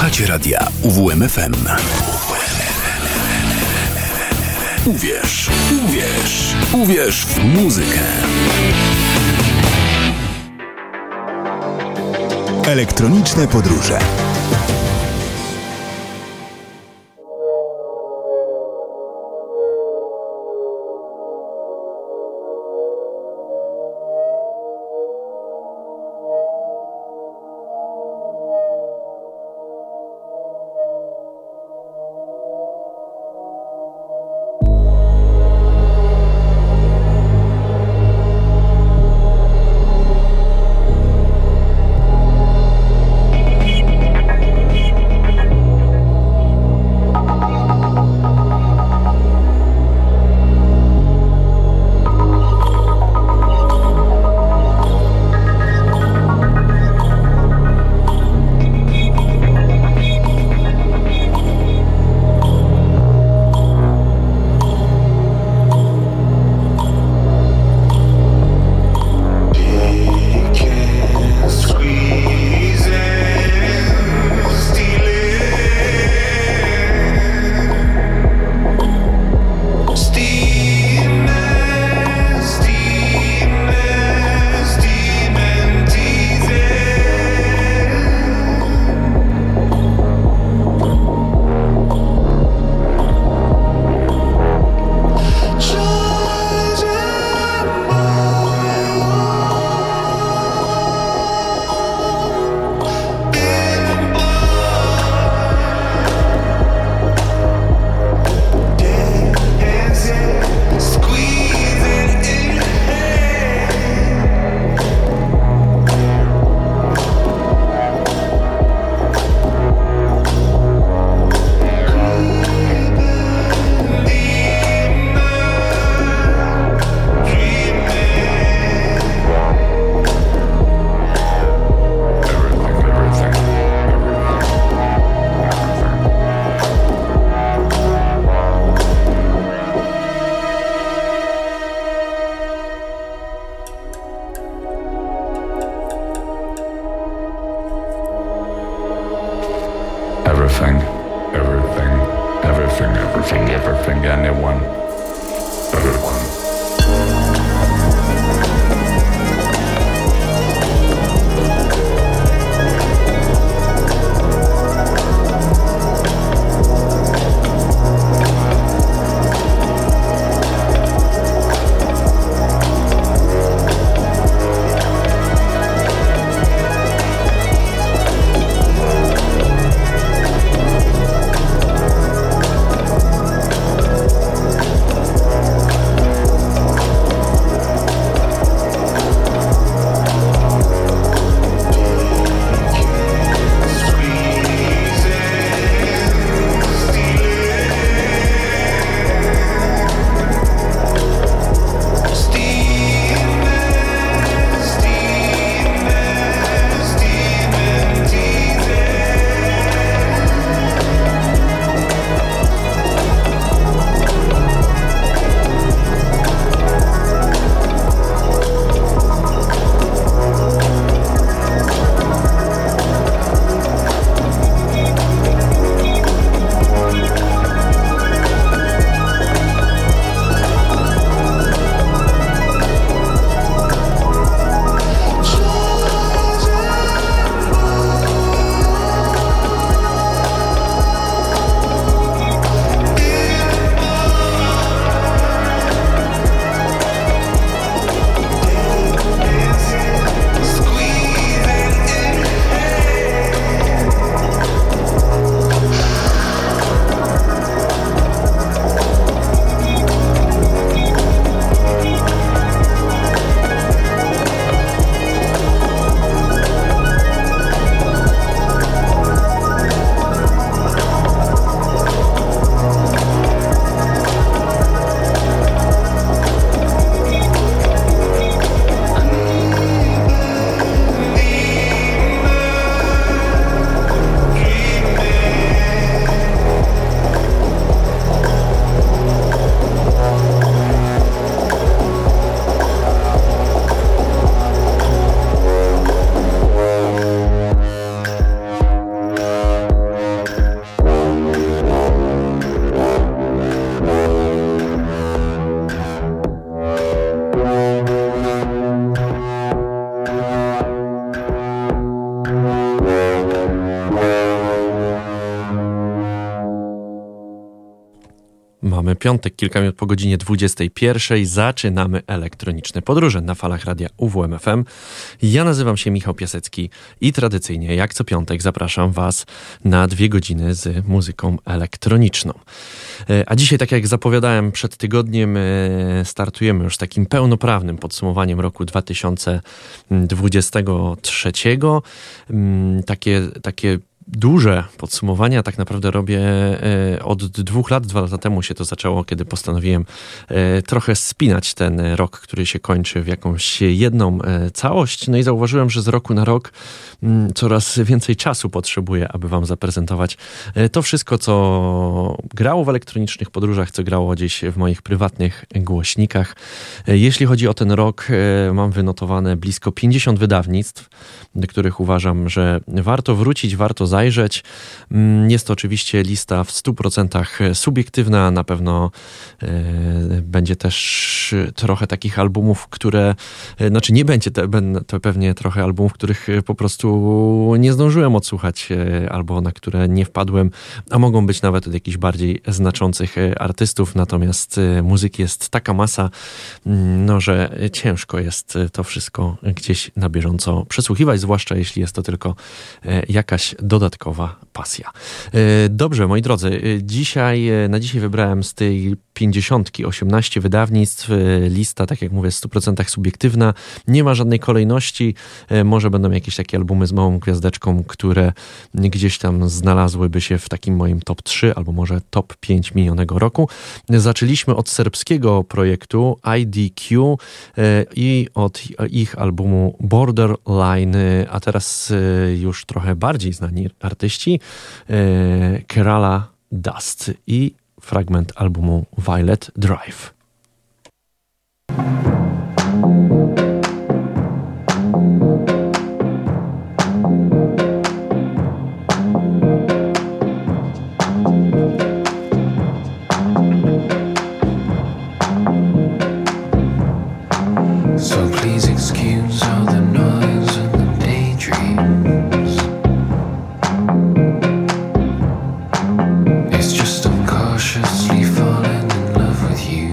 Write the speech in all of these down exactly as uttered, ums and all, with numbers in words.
Słuchacie radia U W M F M. Uwierz, uwierz, uwierz w muzykę. Elektroniczne podróże. piątek, kilka minut po godzinie dwudziestej pierwszej. Zaczynamy elektroniczne podróże na falach radia U W M F M. Ja nazywam się Michał Piasecki i tradycyjnie, jak co piątek, zapraszam Was na dwie godziny z muzyką elektroniczną. A dzisiaj, tak jak zapowiadałem przed tygodniem, startujemy już z takim pełnoprawnym podsumowaniem roku dwa tysiące dwudziestego trzeciego. Takie, takie duże podsumowania tak naprawdę robię od dwóch lat. Dwa lata temu się to zaczęło, kiedy postanowiłem trochę spinać ten rok, który się kończy, w jakąś jedną całość. No i zauważyłem, że z roku na rok coraz więcej czasu potrzebuję, aby wam zaprezentować to wszystko, co grało w elektronicznych podróżach, co grało gdzieś w moich prywatnych głośnikach. Jeśli chodzi o ten rok, mam wynotowane blisko pięćdziesiąt wydawnictw, do których uważam, że warto wrócić, warto zajrzeć. Zajrzeć. Jest to oczywiście lista w stu procentach subiektywna. Na pewno y, będzie też trochę takich albumów, które... Y, znaczy nie będzie, te, to pewnie trochę albumów, których po prostu nie zdążyłem odsłuchać y, albo na które nie wpadłem, a mogą być nawet od jakichś bardziej znaczących y, artystów. Natomiast y, muzyki jest taka masa, y, no, że ciężko jest to wszystko gdzieś na bieżąco przesłuchiwać, zwłaszcza jeśli jest to tylko y, jakaś dodatkowa Dodatkowa pasja. Dobrze, moi drodzy, dzisiaj, na dzisiaj wybrałem z tej pięćdziesiątki osiemnaście wydawnictw. Lista, tak jak mówię, w stu procentach subiektywna. Nie ma żadnej kolejności. Może będą jakieś takie albumy z małą gwiazdeczką, które gdzieś tam znalazłyby się w takim moim top trzy albo może top pięć minionego roku. Zaczęliśmy od serbskiego projektu I D Q i od ich albumu Borderline, a teraz już trochę bardziej znani artyści, Kerala Dust i fragment albumu Violet Drive. So please excuse all the noise and the daydreams. Cautiously falling in love with you.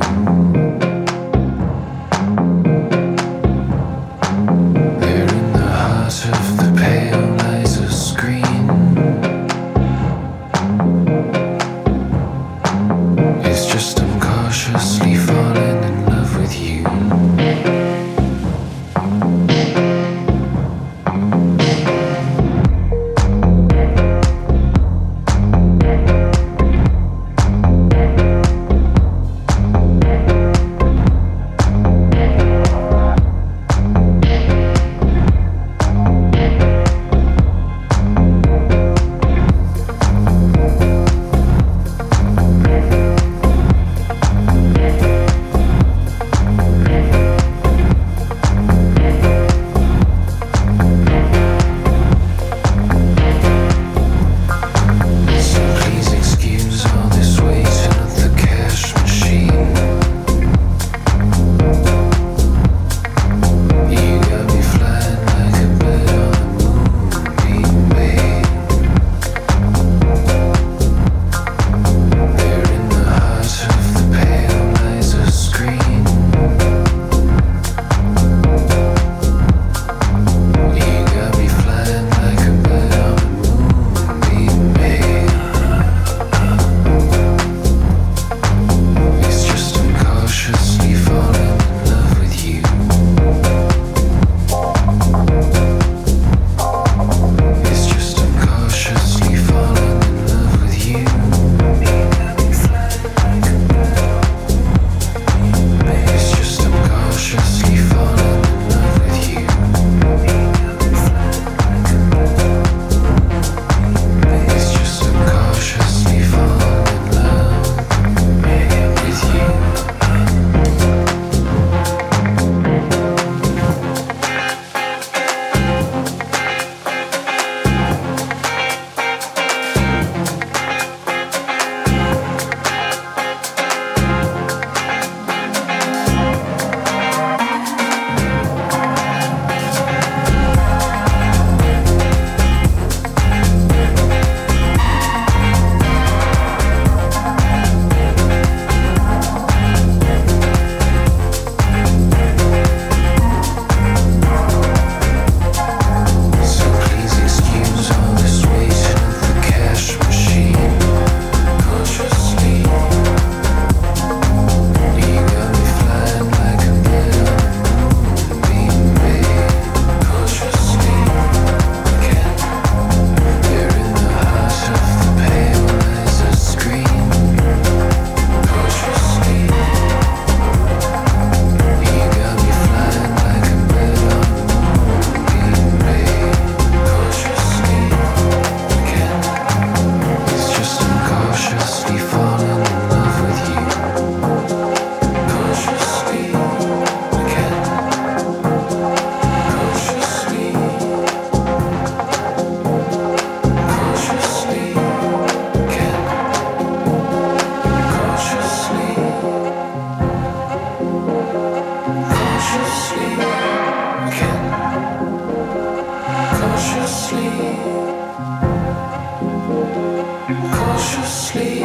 cautiously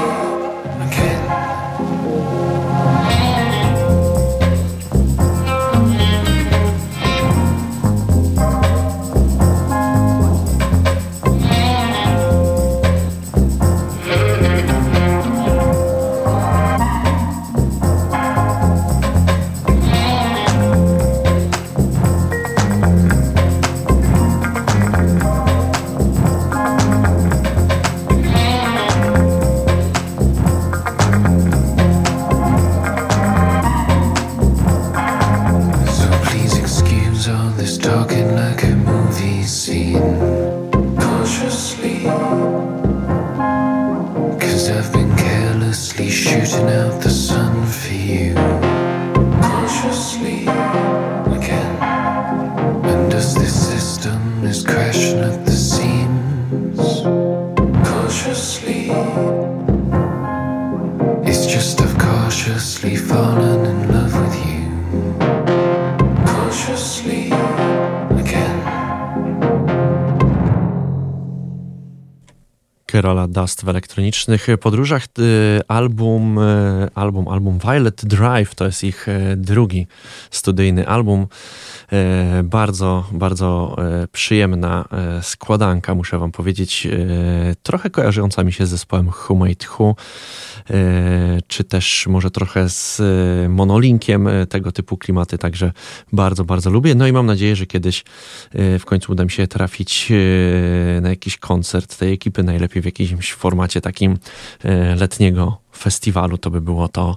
again. Kerala Dust w elektronicznych podróżach. Album, album, album Violet Drive to jest ich drugi studyjny album. Bardzo, bardzo przyjemna składanka, muszę wam powiedzieć. Trochę kojarząca mi się z zespołem Who Made Who, czy też może trochę z Monolinkiem, tego typu klimaty, także bardzo, bardzo lubię. No i mam nadzieję, że kiedyś w końcu uda mi się trafić na jakiś koncert tej ekipy, najlepiej w jakimś formacie takim letniego festiwalu. To by było to,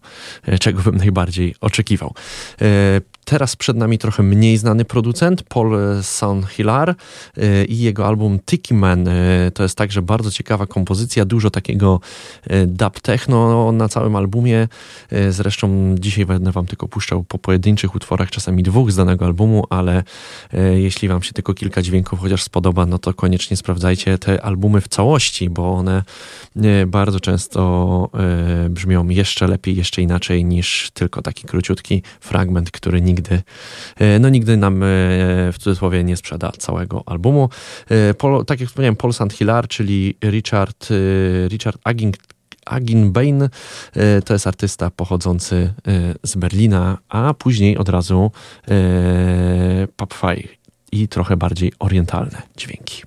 czego bym najbardziej oczekiwał. Teraz przed nami trochę mniej znany producent, Paul Saint Hilaire i jego album Tiki Man. To jest także bardzo ciekawa kompozycja, dużo takiego dub techno na całym albumie. Zresztą dzisiaj będę wam tylko puszczał po pojedynczych utworach, czasami dwóch z danego albumu, ale jeśli wam się tylko kilka dźwięków chociaż spodoba, no to koniecznie sprawdzajcie te albumy w całości, bo one bardzo często brzmią jeszcze lepiej, jeszcze inaczej niż tylko taki króciutki fragment, który nigdy Nigdy, no nigdy nam w cudzysłowie nie sprzeda całego albumu. Paul, tak jak wspomniałem, Paul Saint Hilaire, czyli Richard, Richard Agin, Agin Bain, to jest artysta pochodzący z Berlina, a później od razu Pop-Fi i trochę bardziej orientalne dźwięki.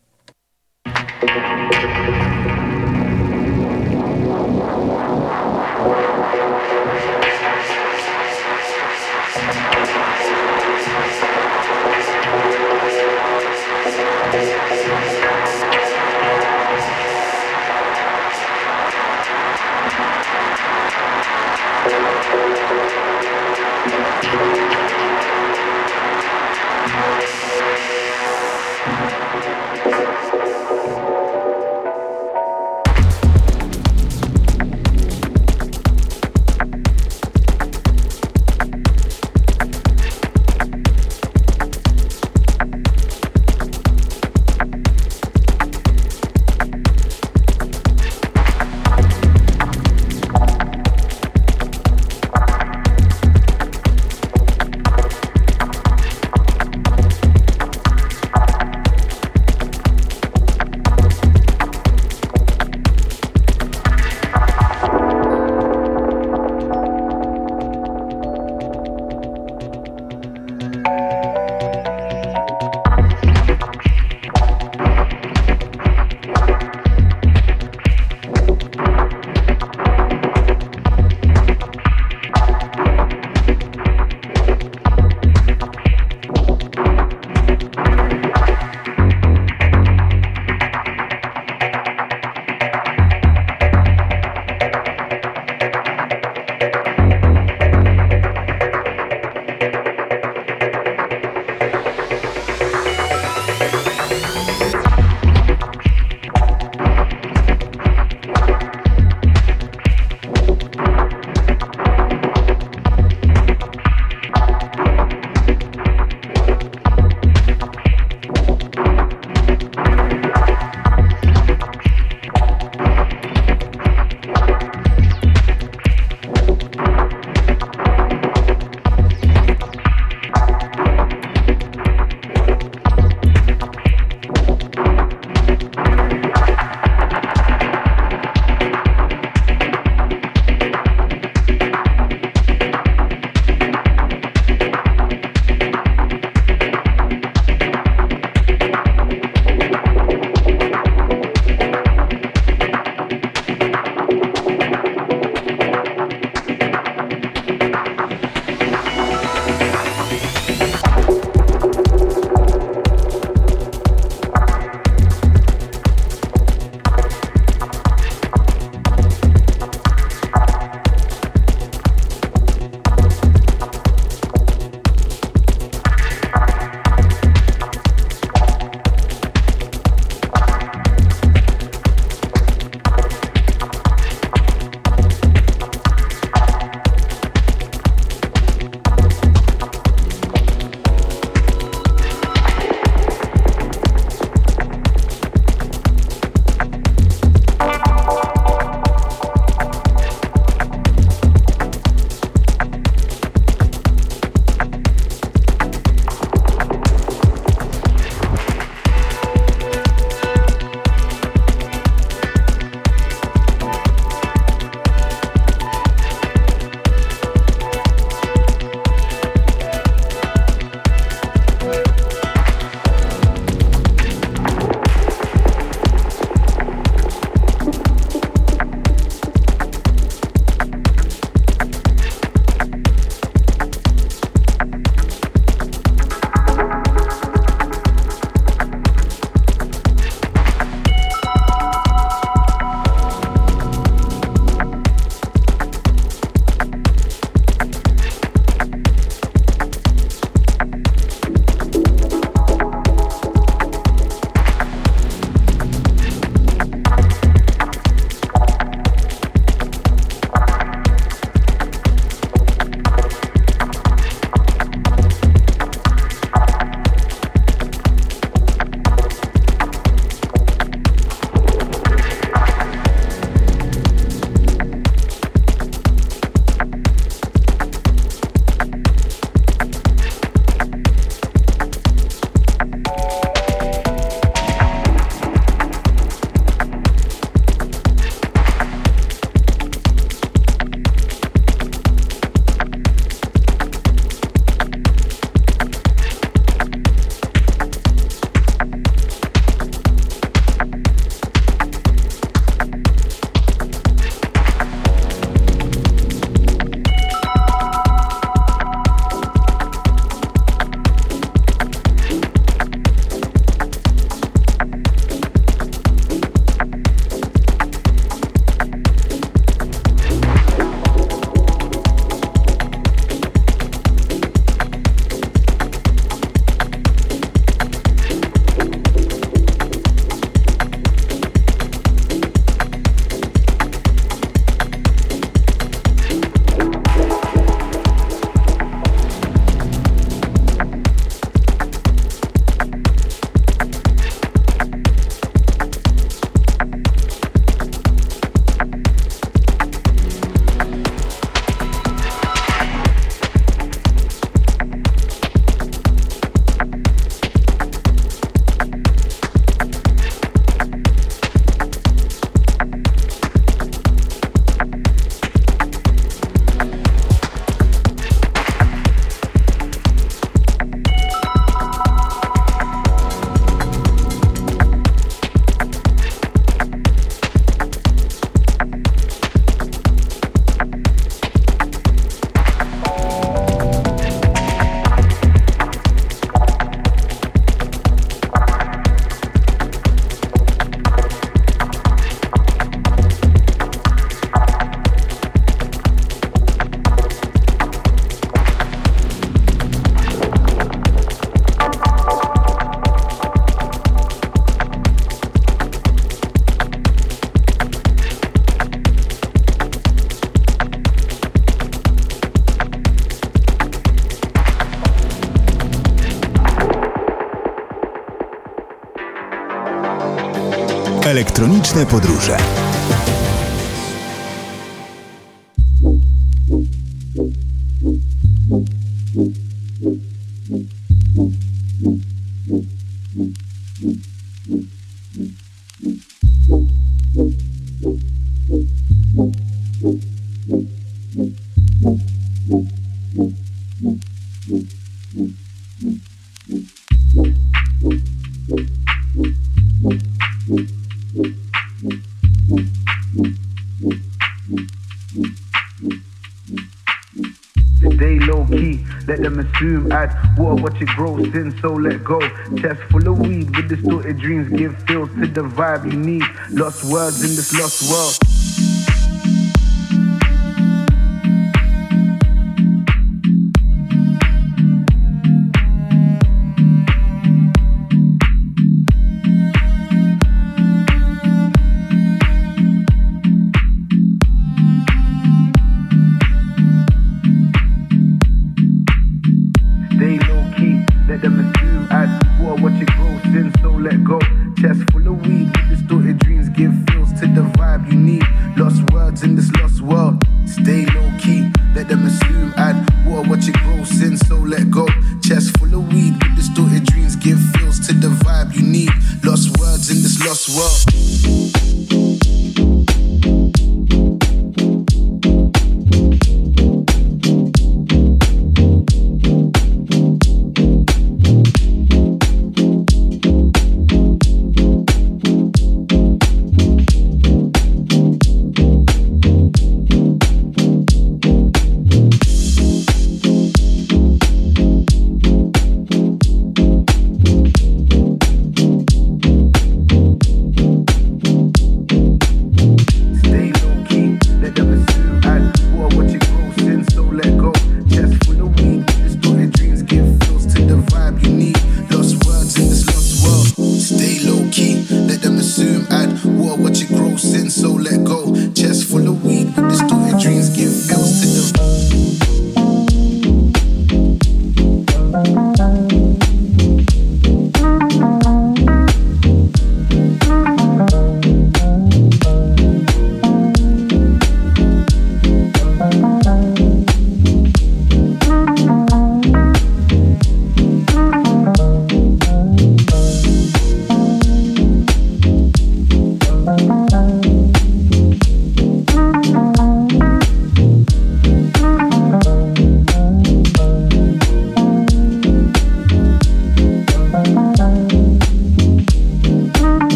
Elektroniczne podróże. Zoom at water, watch it grow, sin, so let go. Chest full of weed with distorted dreams. Give feels to the vibe you need. Lost words in this lost world.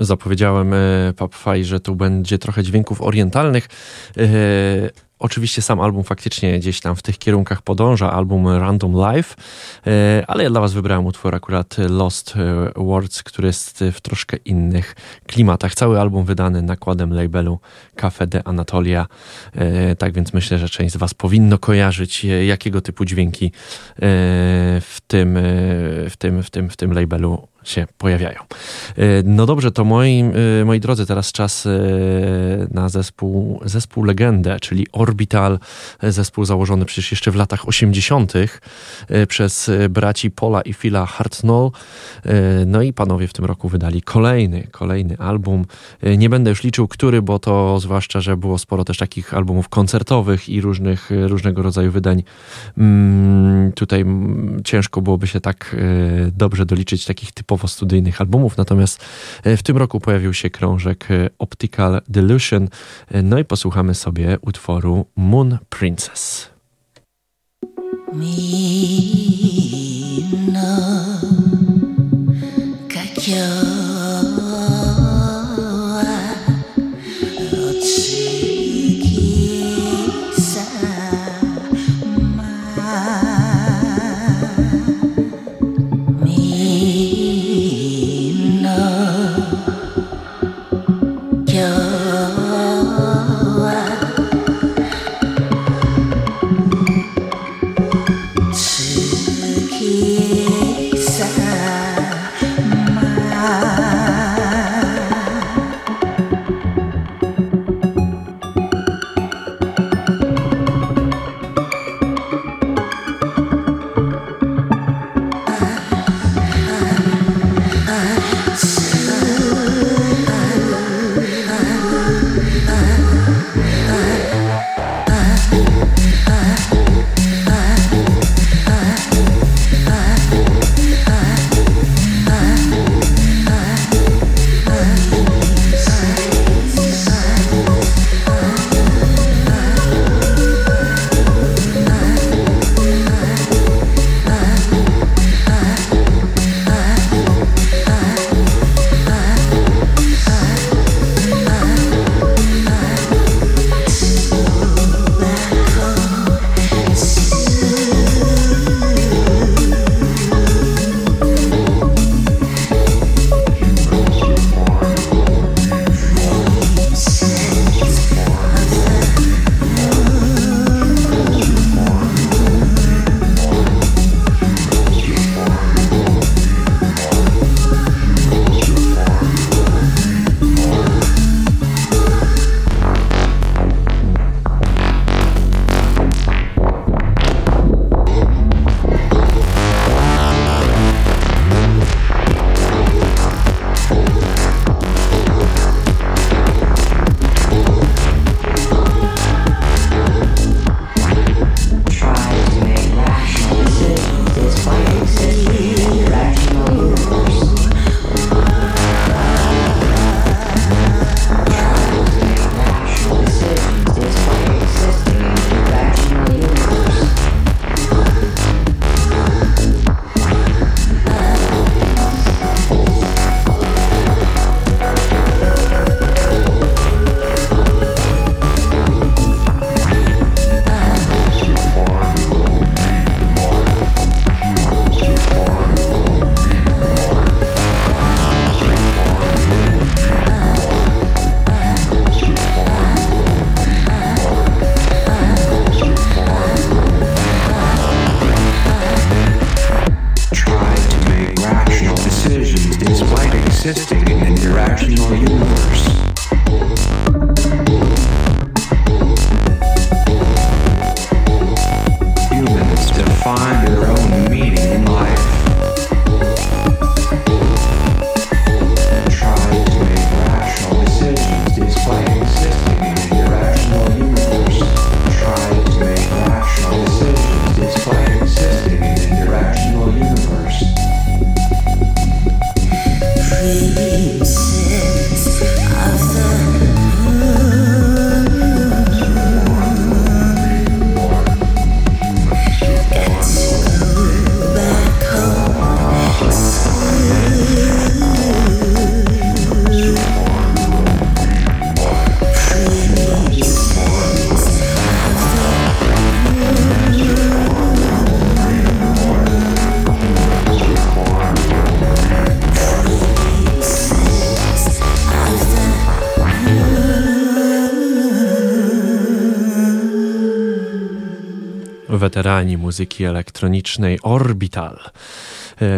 zapowiedziałem Pop-Fi, że tu będzie trochę dźwięków orientalnych. Oczywiście sam album faktycznie gdzieś tam w tych kierunkach podąża, album Random Life, ale ja dla was wybrałem utwór akurat Lost Words, który jest w troszkę innych klimatach. Cały album wydany nakładem labelu Cafe de Anatolia, tak więc myślę, że część z was powinno kojarzyć, jakiego typu dźwięki w tym, w tym, w tym, w tym labelu się pojawiają. No dobrze, to moi, moi drodzy, teraz czas na zespół, zespół legendę, czyli Orbital, zespół założony przecież jeszcze w latach osiemdziesiątych przez braci Paula i Phila Hartnoll. No i panowie w tym roku wydali kolejny, kolejny album. Nie będę już liczył, który, bo to zwłaszcza, że było sporo też takich albumów koncertowych i różnych, różnego rodzaju wydań. Tutaj ciężko byłoby się tak dobrze doliczyć takich typów typowo studyjnych albumów, natomiast w tym roku pojawił się krążek Optical Delusion, no i posłuchamy sobie utworu Moon Princess. Dreams of weterani muzyki elektronicznej Orbital.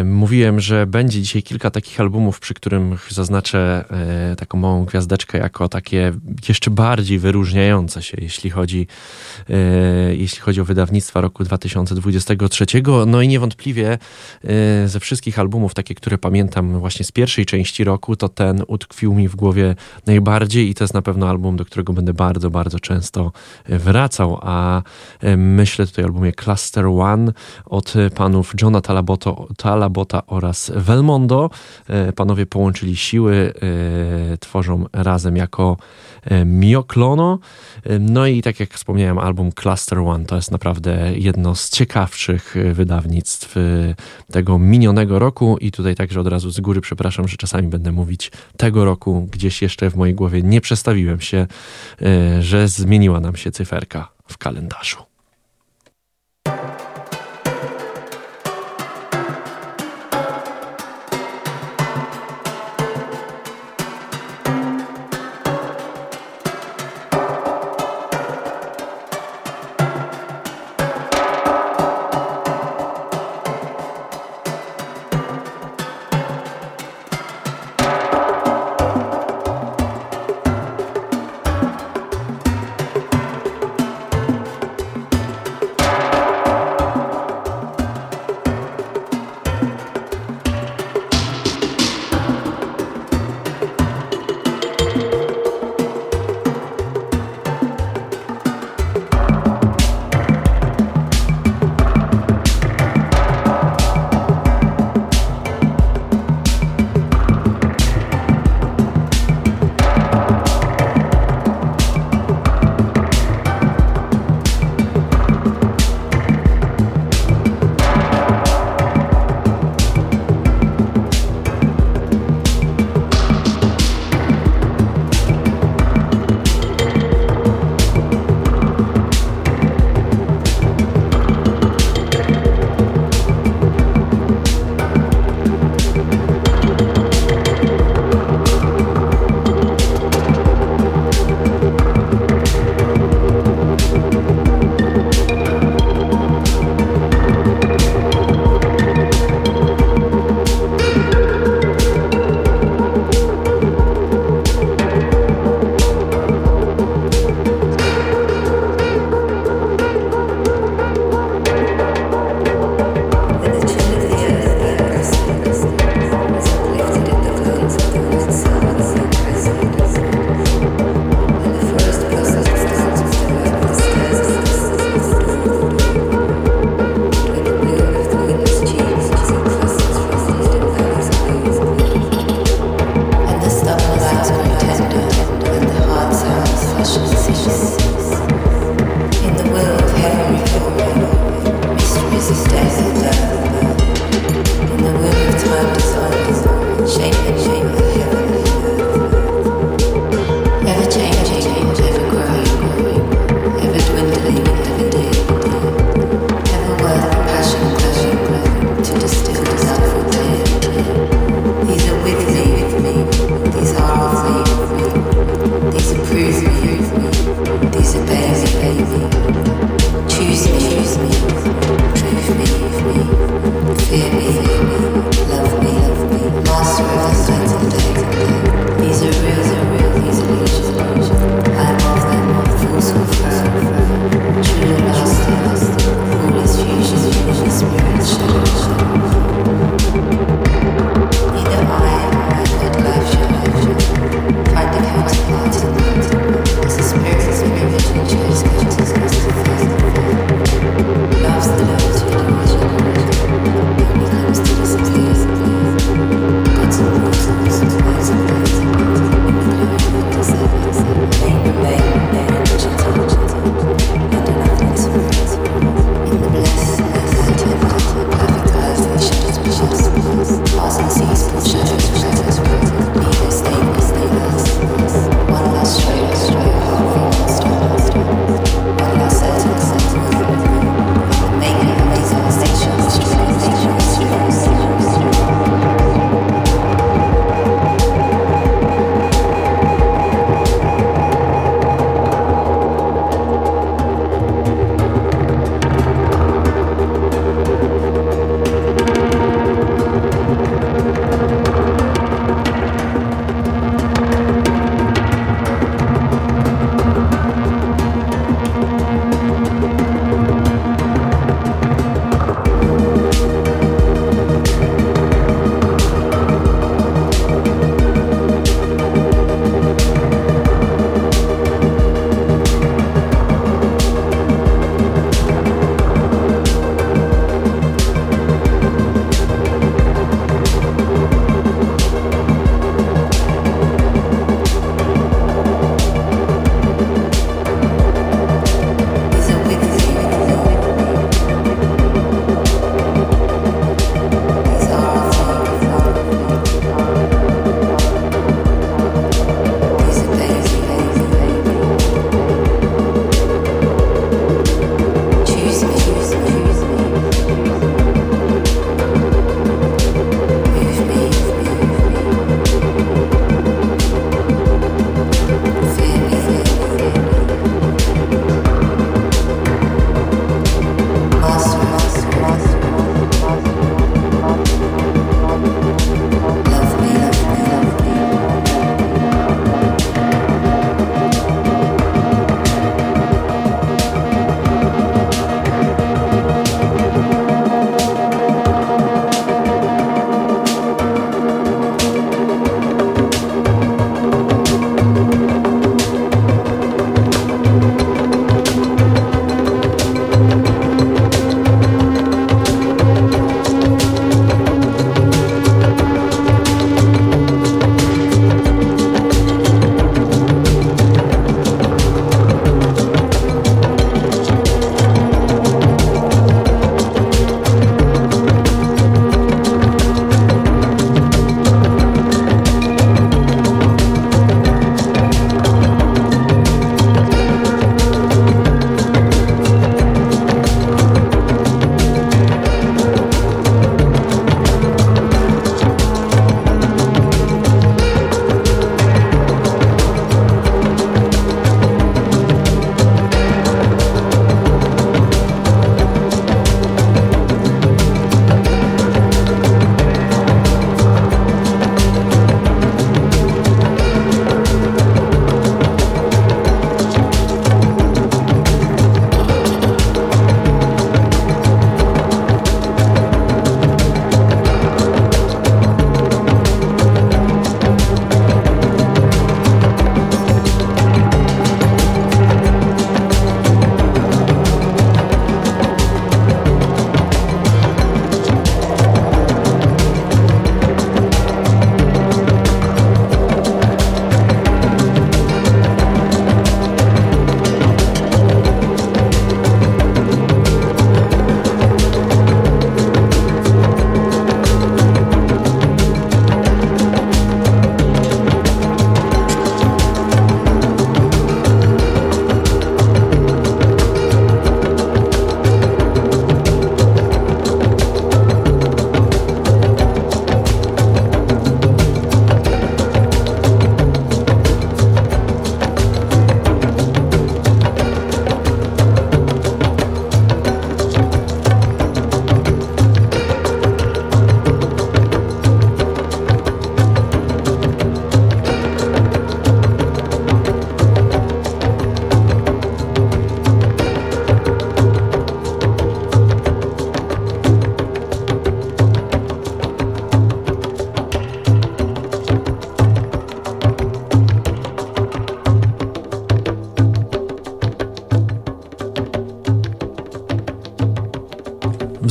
Mówiłem, że będzie dzisiaj kilka takich albumów, przy których zaznaczę taką małą gwiazdeczkę jako takie jeszcze bardziej wyróżniające się, jeśli chodzi, jeśli chodzi o wydawnictwa roku dwa tysiące dwudziestego trzeciego. No i niewątpliwie ze wszystkich albumów, takie, które pamiętam właśnie z pierwszej części roku, to ten utkwił mi w głowie najbardziej i to jest na pewno album, do którego będę bardzo, bardzo często wracał, a myślę tutaj o albumie Cluster One od panów Johna Talaboto, Talabota oraz Velmondo. Panowie połączyli siły, tworzą razem jako Mioklono. No i tak jak wspomniałem, album Cluster One to jest naprawdę jedno z ciekawszych wydawnictw tego minionego roku i tutaj także od razu z góry przepraszam, że czasami będę mówić tego roku, gdzieś jeszcze w mojej głowie nie przestawiłem się, że zmieniła nam się cyferka w kalendarzu.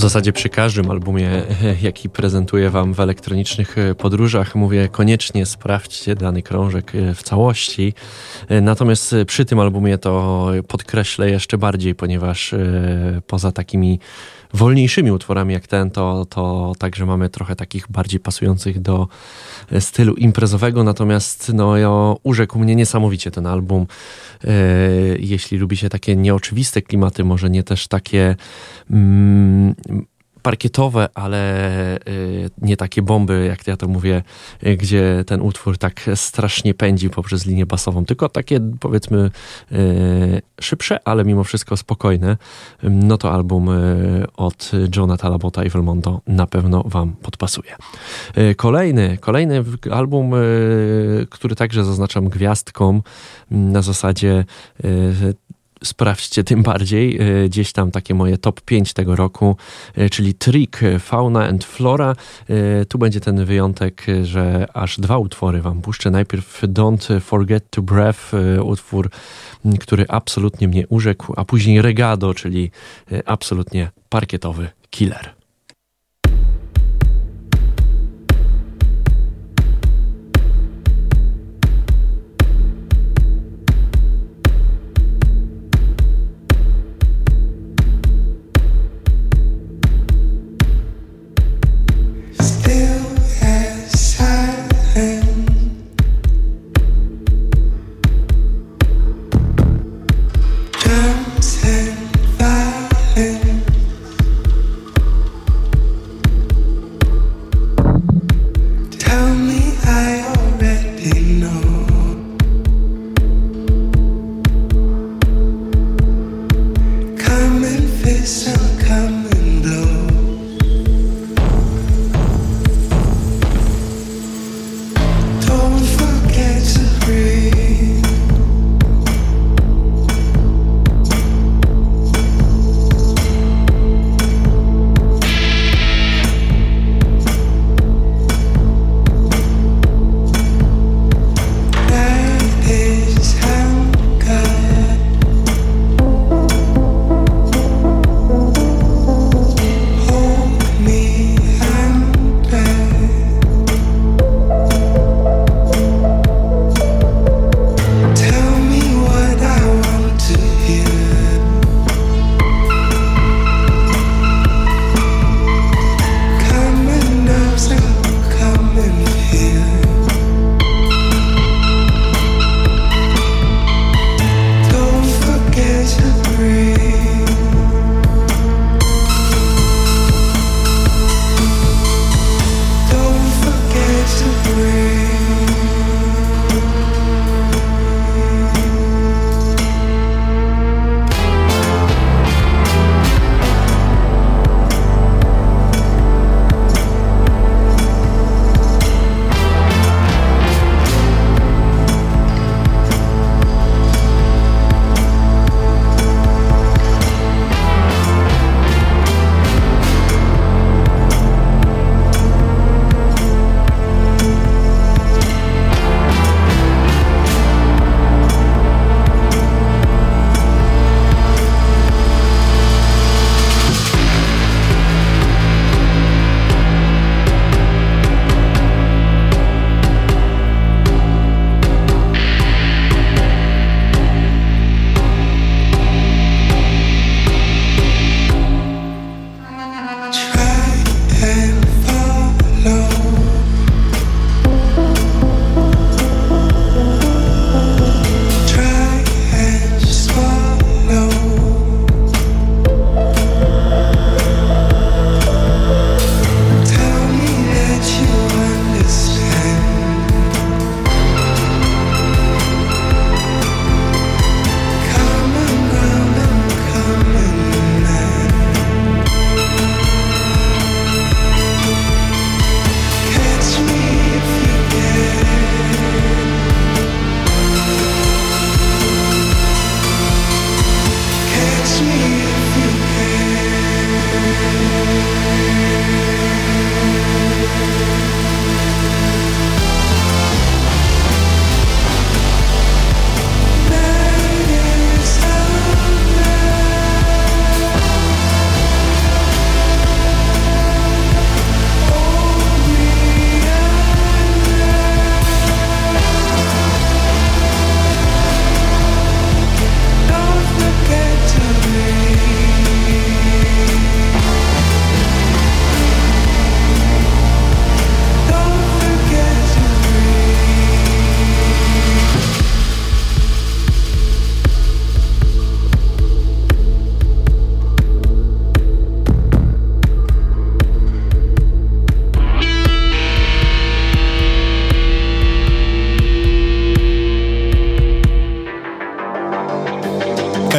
zasadzie przy każdym albumie, jaki prezentuję wam w elektronicznych podróżach, mówię koniecznie sprawdźcie dany krążek w całości. Natomiast przy tym albumie to podkreślę jeszcze bardziej, ponieważ poza takimi wolniejszymi utworami jak ten, to, to także mamy trochę takich bardziej pasujących do stylu imprezowego, natomiast no, urzekł mnie niesamowicie ten album. Jeśli lubicie takie nieoczywiste klimaty, może nie też takie mm, parkietowe, ale nie takie bomby, jak ja to mówię, gdzie ten utwór tak strasznie pędzi poprzez linię basową, tylko takie powiedzmy szybsze, ale mimo wszystko spokojne. No to album od Johna Talabota i Velmondo na pewno wam podpasuje. Kolejny, kolejny album, który także zaznaczam gwiazdką na zasadzie sprawdźcie tym bardziej, gdzieś tam takie moje top pięć tego roku, czyli Trick, Fauna and Flora. Tu będzie ten wyjątek, że aż dwa utwory wam puszczę. Najpierw Don't Forget to Breath, utwór, który absolutnie mnie urzekł, a później Regado, czyli absolutnie parkietowy killer.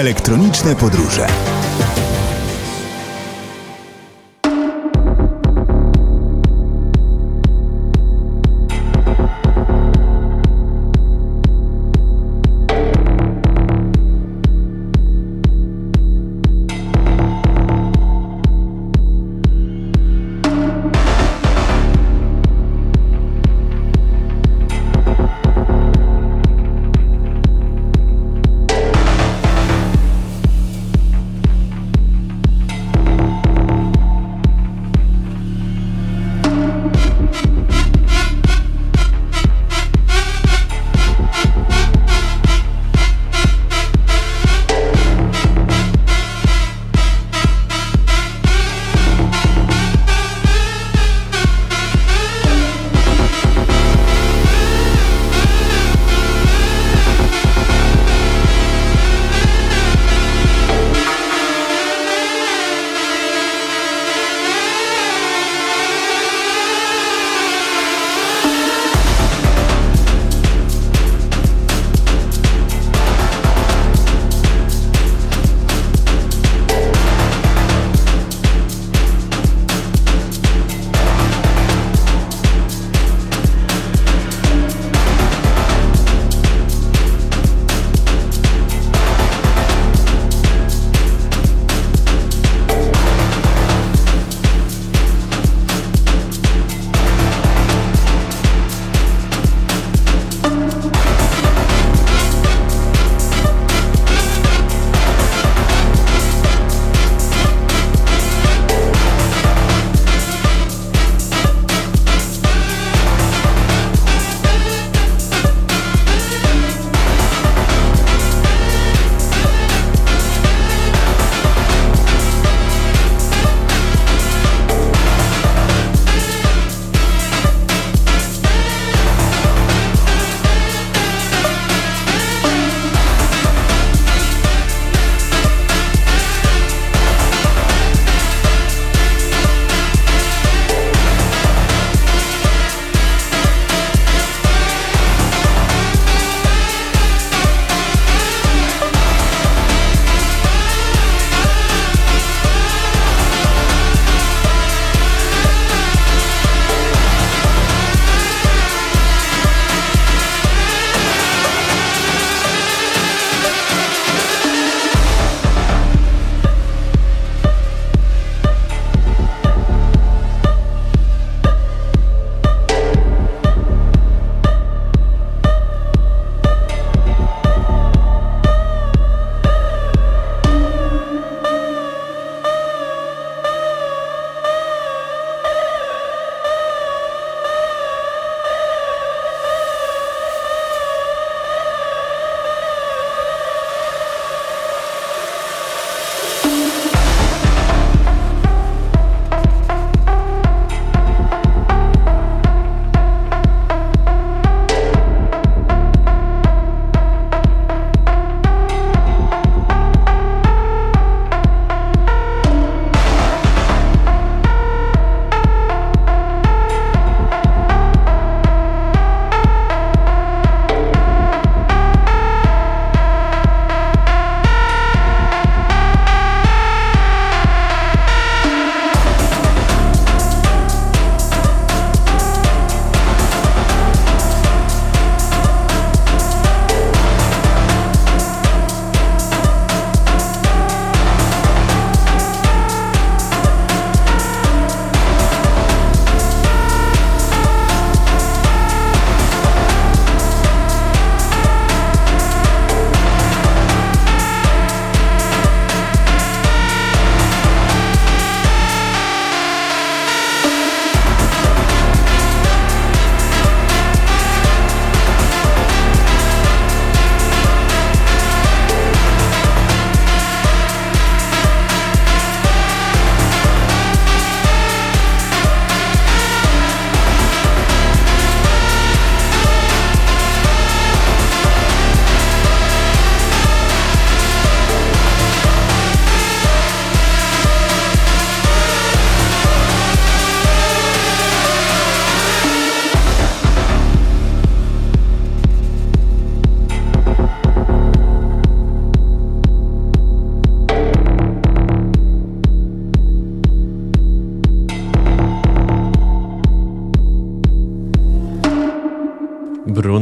Elektroniczne podróże.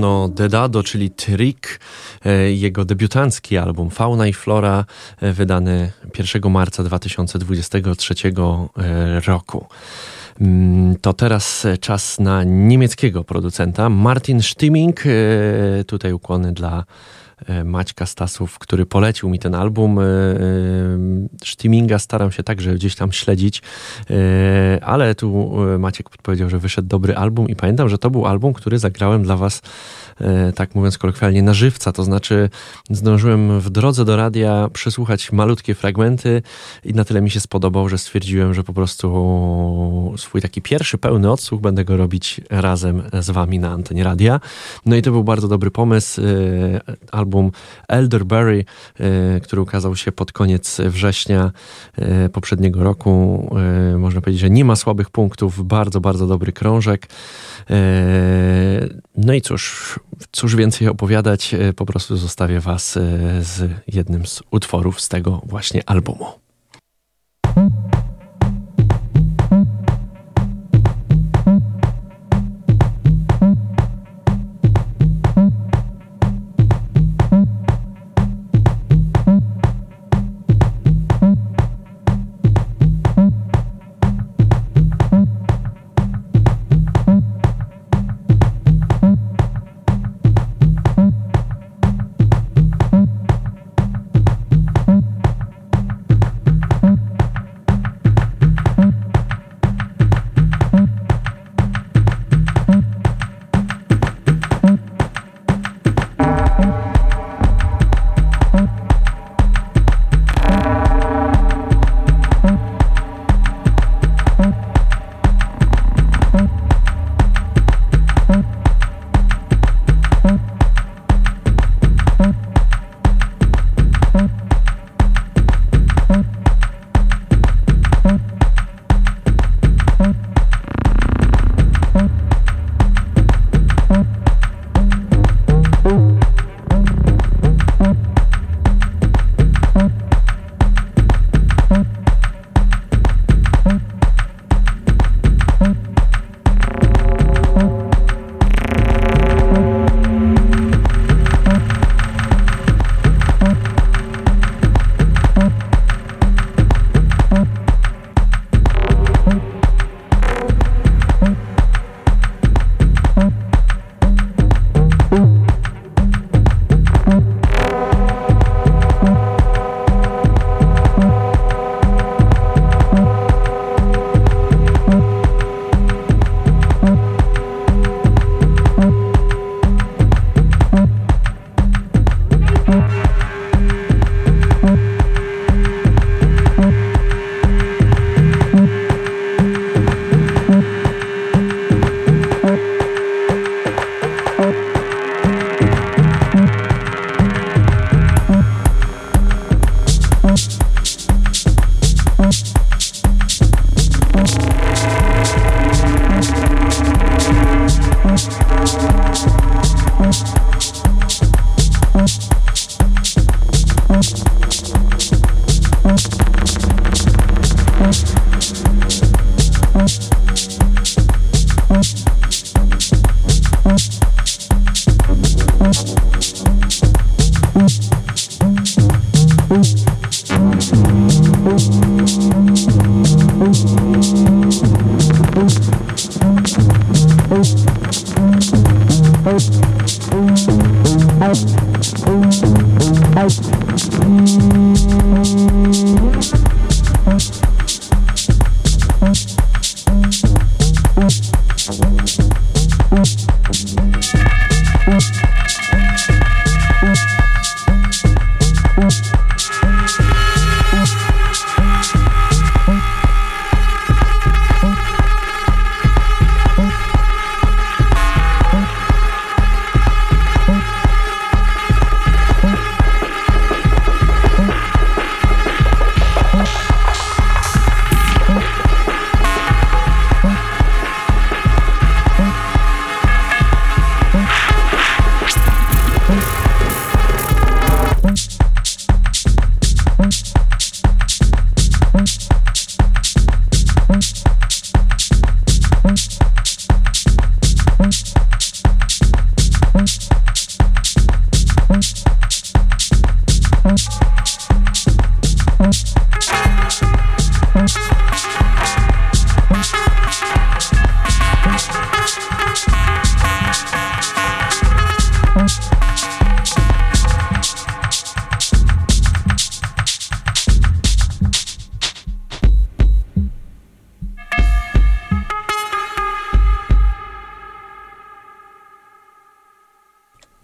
Mioklono, Regado, czyli Trick, jego debiutancki album Fauna i Flora, wydany pierwszego marca dwa tysiące dwudziestego trzeciego roku. To teraz czas na niemieckiego producenta Martin Stimming. Tutaj ukłony dla Maćka Stasów, który polecił mi ten album. Stimminga staram się także gdzieś tam śledzić, ale tu Maciek podpowiedział, że wyszedł dobry album i pamiętam, że to był album, który zagrałem dla was, tak mówiąc kolokwialnie, na żywca, to znaczy zdążyłem w drodze do radia przesłuchać malutkie fragmenty i na tyle mi się spodobał, że stwierdziłem, że po prostu swój taki pierwszy pełny odsłuch będę go robić razem z wami na antenie radia. No i to był bardzo dobry pomysł. Album Elderberry, który ukazał się pod koniec września poprzedniego roku. Można powiedzieć, że nie ma słabych punktów, bardzo, bardzo dobry krążek. No i cóż, cóż więcej opowiadać, po prostu zostawię was z jednym z utworów z tego właśnie albumu.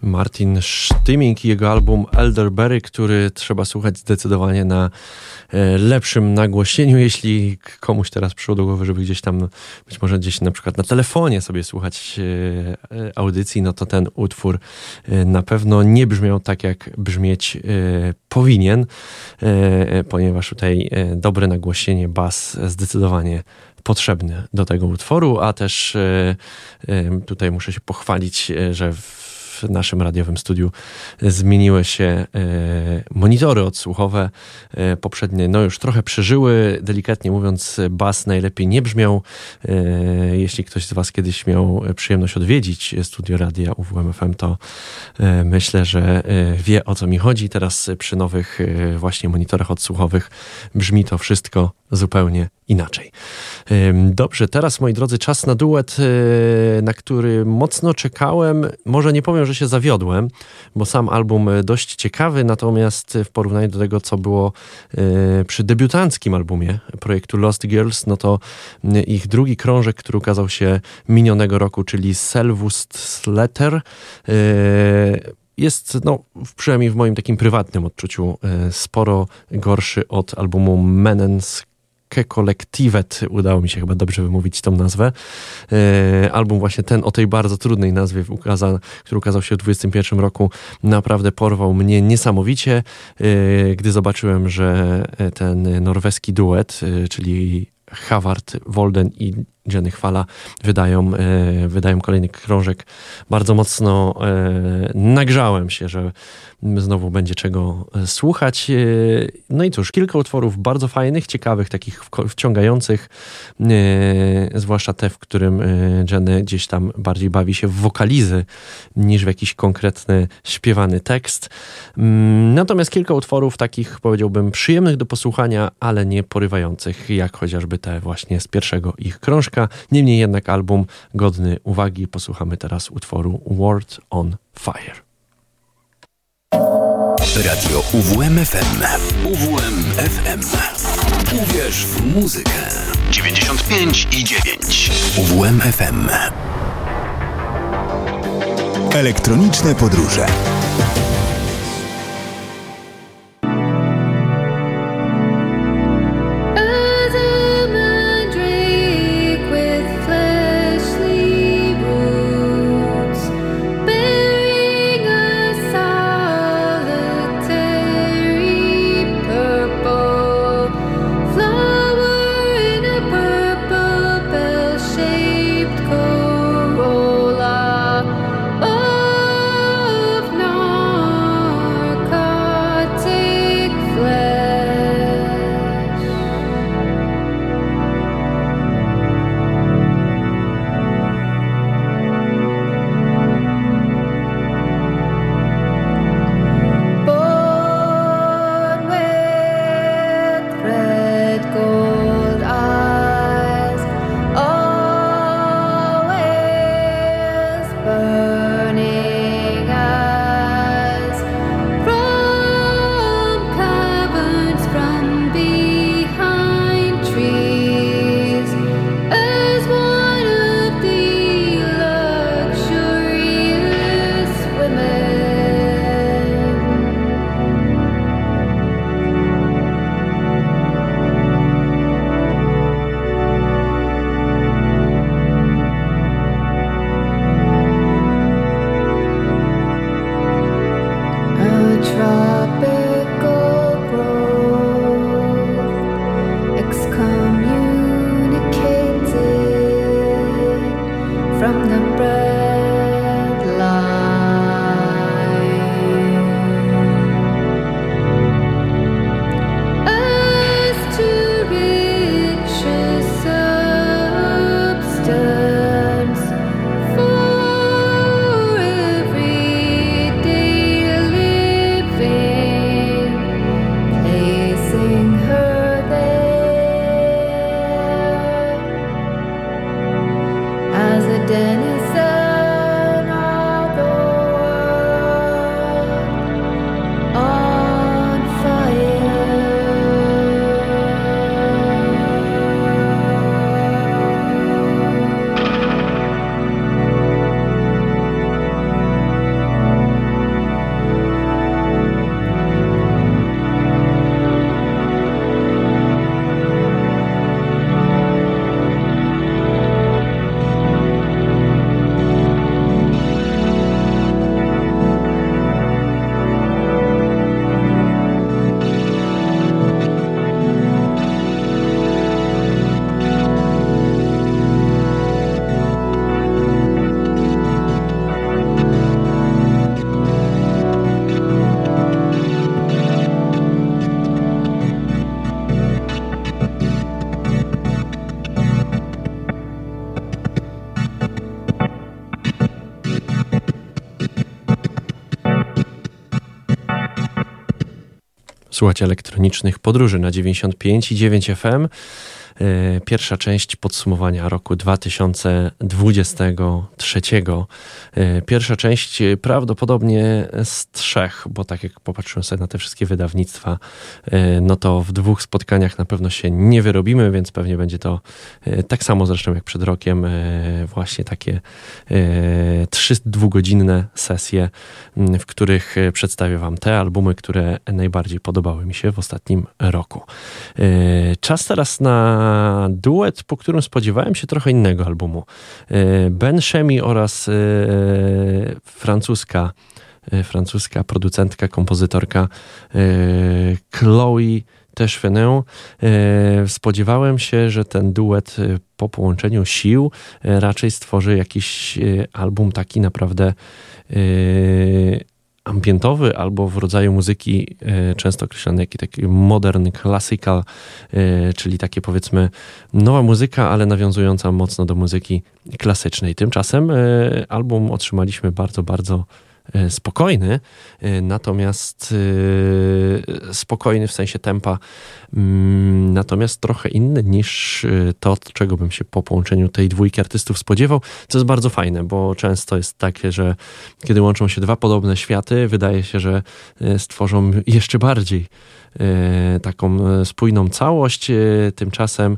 Martin Stimming i jego album Elderberry, który trzeba słuchać zdecydowanie na lepszym nagłośnieniu, jeśli komuś teraz przyszło do głowy, żeby gdzieś tam, być może gdzieś na przykład na telefonie sobie słuchać audycji, no to ten utwór na pewno nie brzmiał tak, jak brzmieć powinien, ponieważ tutaj dobre nagłośnienie, bas zdecydowanie potrzebny do tego utworu, a też tutaj muszę się pochwalić, że w w naszym radiowym studiu zmieniły się e, monitory odsłuchowe. E, poprzednie no już trochę przeżyły. Delikatnie mówiąc, bas najlepiej nie brzmiał. E, jeśli ktoś z was kiedyś miał przyjemność odwiedzić studio radia U W M F M, to e, myślę, że e, wie, o co mi chodzi. Teraz przy nowych e, właśnie monitorach odsłuchowych brzmi to wszystko zupełnie inaczej. E, dobrze, teraz moi drodzy, czas na duet, e, na który mocno czekałem. Może nie powiem, że się zawiodłem, bo sam album dość ciekawy, natomiast w porównaniu do tego, co było przy debiutanckim albumie projektu Lost Girls, no to ich drugi krążek, który ukazał się minionego roku, czyli Selwust Letter, jest, no, przynajmniej w moim takim prywatnym odczuciu, sporo gorszy od albumu Menens Kolektivet, udało mi się chyba dobrze wymówić tą nazwę. E, album właśnie ten, o tej bardzo trudnej nazwie, ukaza, który ukazał się w dwudziestym pierwszym roku, naprawdę porwał mnie niesamowicie, e, gdy zobaczyłem, że ten norweski duet, e, czyli Havard Volden i Jenny Chwala wydają, e, wydają kolejny krążek. Bardzo mocno e, nagrzałem się, że znowu będzie czego słuchać. No i cóż, kilka utworów bardzo fajnych, ciekawych, takich wciągających, e, zwłaszcza te, w którym Jenny gdzieś tam bardziej bawi się w wokalizy niż w jakiś konkretny śpiewany tekst. Natomiast kilka utworów takich, powiedziałbym, przyjemnych do posłuchania, ale nie porywających, jak chociażby te właśnie z pierwszego ich krążka. Niemniej jednak album godny uwagi. Posłuchamy teraz utworu World on Fire. Radio U W M F M. U W M F M. Uwierz w muzykę. dziewięćdziesiąt pięć i dziewięć. U W M F M. Elektroniczne podróże. Słuchajcie elektronicznych podróży na dziewięćdziesiąt pięć i dziewięć F M. Pierwsza część podsumowania roku dwa tysiące dwudziestego trzeciego. Pierwsza część prawdopodobnie z trzech, bo tak jak popatrzyłem sobie na te wszystkie wydawnictwa, no to w dwóch spotkaniach na pewno się nie wyrobimy, więc pewnie będzie to tak samo zresztą jak przed rokiem, właśnie takie trzy dwugodzinne sesje, w których przedstawię wam te albumy, które najbardziej podobały mi się w ostatnim roku. Czas teraz na duet, po którym spodziewałem się trochę innego albumu. Ben Shemi oraz francuska, francuska producentka, kompozytorka Chloe też Feneu. Spodziewałem się, że ten duet po połączeniu sił raczej stworzy jakiś album taki naprawdę ambientowy, albo w rodzaju muzyki często określany jako taki modern classical, czyli takie powiedzmy nowa muzyka, ale nawiązująca mocno do muzyki klasycznej. Tymczasem album otrzymaliśmy bardzo, bardzo spokojny, natomiast spokojny w sensie tempa, natomiast trochę inny niż to, czego bym się po połączeniu tej dwójki artystów spodziewał, co jest bardzo fajne, bo często jest takie, że kiedy łączą się dwa podobne światy, wydaje się, że stworzą jeszcze bardziej taką spójną całość. Tymczasem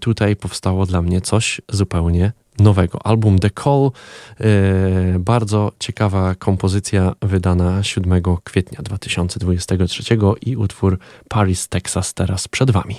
tutaj powstało dla mnie coś zupełnie nowego. Album The Call, yy, bardzo ciekawa kompozycja wydana siódmego kwietnia dwa tysiące dwudziestego trzeciego i utwór Paris, Texas teraz przed wami.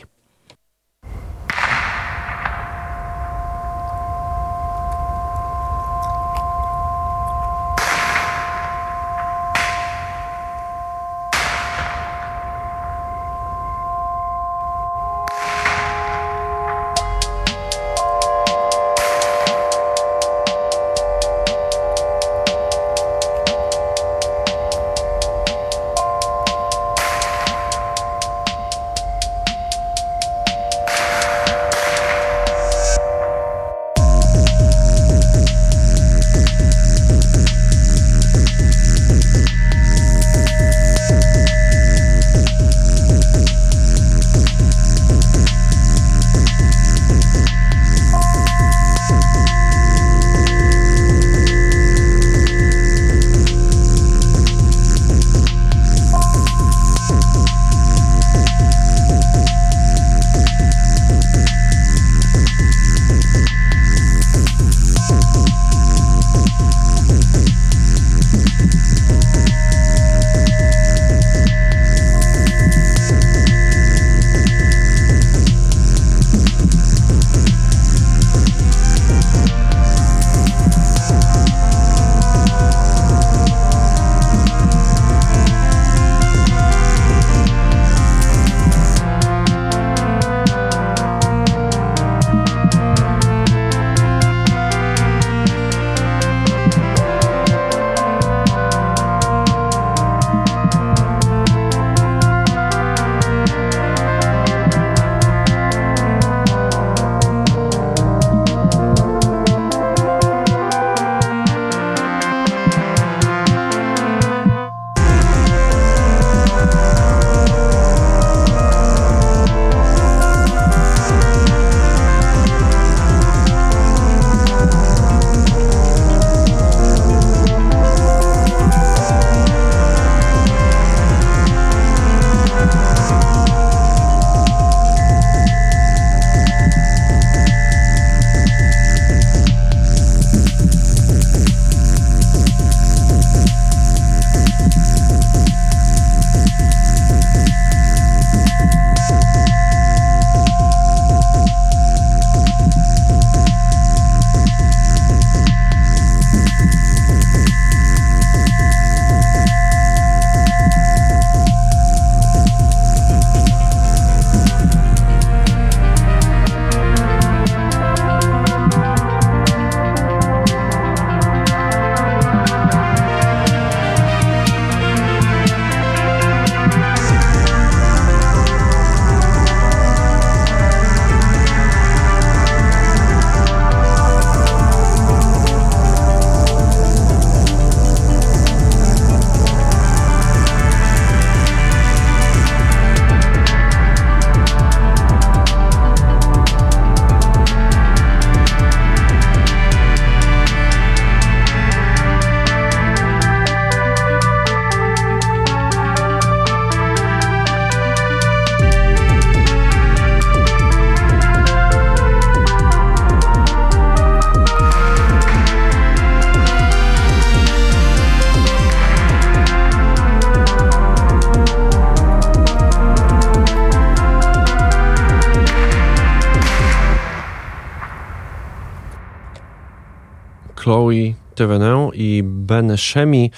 Chloe Tevenin i Ben Shemi.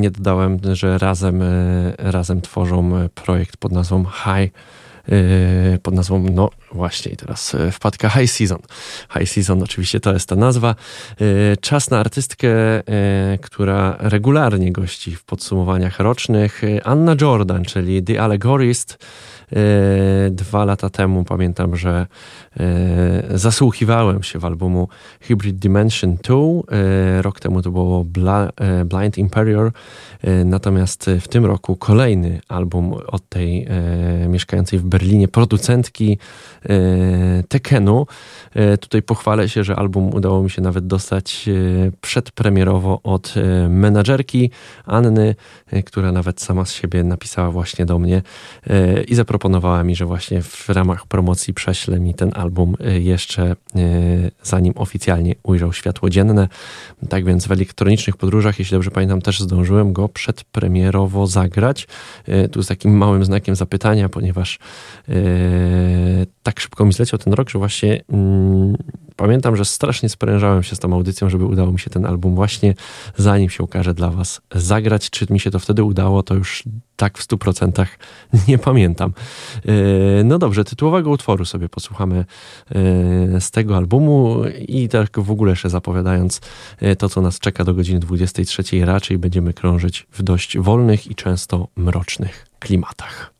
Nie dodałem, że razem, razem tworzą projekt pod nazwą High, pod nazwą, no właśnie, i teraz wpadka High Season. High Season oczywiście to jest ta nazwa. Czas na artystkę, która regularnie gości w podsumowaniach rocznych. Anna Jordan, czyli The Allegorist. Dwa lata temu pamiętam, że zasłuchiwałem się w albumu Hybrid Dimension dwa. Rok temu to było Blind Imperior. Natomiast w tym roku kolejny album od tej mieszkającej w Berlinie producentki Tekenu. Tutaj pochwalę się, że album udało mi się nawet dostać przedpremierowo od menadżerki Anny, która nawet sama z siebie napisała właśnie do mnie i zaproponowała mi, że właśnie w ramach promocji prześle mi ten album jeszcze zanim oficjalnie ujrzał światło dzienne. Tak więc w elektronicznych podróżach, jeśli dobrze pamiętam, też zdążyłem go przedpremierowo zagrać. Tu z takim małym znakiem zapytania, ponieważ tak szybko mi zleciał ten rok, że właśnie mm, pamiętam, że strasznie sprężałem się z tą audycją, żeby udało mi się ten album właśnie zanim się ukaże dla was zagrać. Czy mi się to wtedy udało, to już tak w stu procentach nie pamiętam. No dobrze, tytułowego utworu sobie posłuchamy z tego albumu i tak w ogóle jeszcze zapowiadając to, co nas czeka do godziny dwudziestej trzeciej, raczej będziemy krążyć w dość wolnych i często mrocznych klimatach.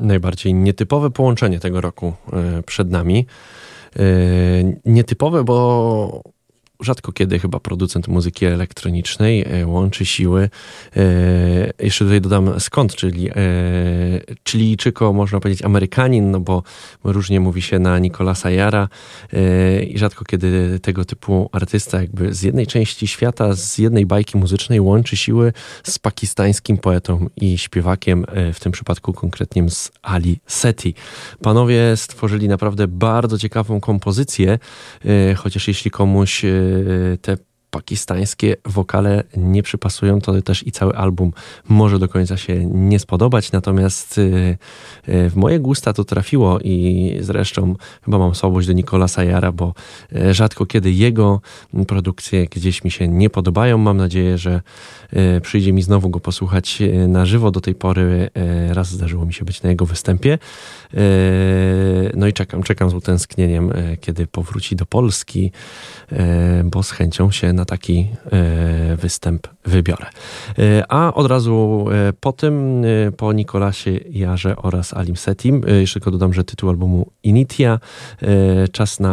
najbardziej nietypowe połączenie tego roku przed nami. Nietypowe, bo rzadko kiedy chyba producent muzyki elektronicznej łączy siły. Jeszcze tutaj dodam skąd, czyli Chilijczyko, można powiedzieć Amerykanin, no bo różnie mówi się na Nicolasa Jaara i rzadko kiedy tego typu artysta jakby z jednej części świata, z jednej bajki muzycznej łączy siły z pakistańskim poetą i śpiewakiem, w tym przypadku konkretnie z Ali Seti. Panowie stworzyli naprawdę bardzo ciekawą kompozycję, chociaż jeśli komuś te pakistańskie wokale nie przypasują, to też i cały album może do końca się nie spodobać, natomiast w moje gusta to trafiło i zresztą chyba mam słabość do Nicolasa Jaara, bo rzadko kiedy jego produkcje gdzieś mi się nie podobają. Mam nadzieję, że przyjdzie mi znowu go posłuchać na żywo. Do tej pory raz zdarzyło mi się być na jego występie. No i czekam, czekam z utęsknieniem, kiedy powróci do Polski, bo z chęcią się na taki e, występ wybiorę. E, a od razu e, po tym, e, po Nicolasie Jaarze oraz Alim Setim, e, jeszcze tylko dodam, że tytuł albumu Initia, e, czas na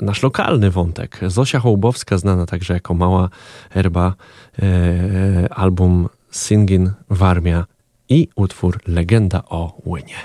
nasz lokalny wątek. Zosia Hołbowska, znana także jako Mała Herba, e, album Singing Warmia i utwór Legenda o Łynie.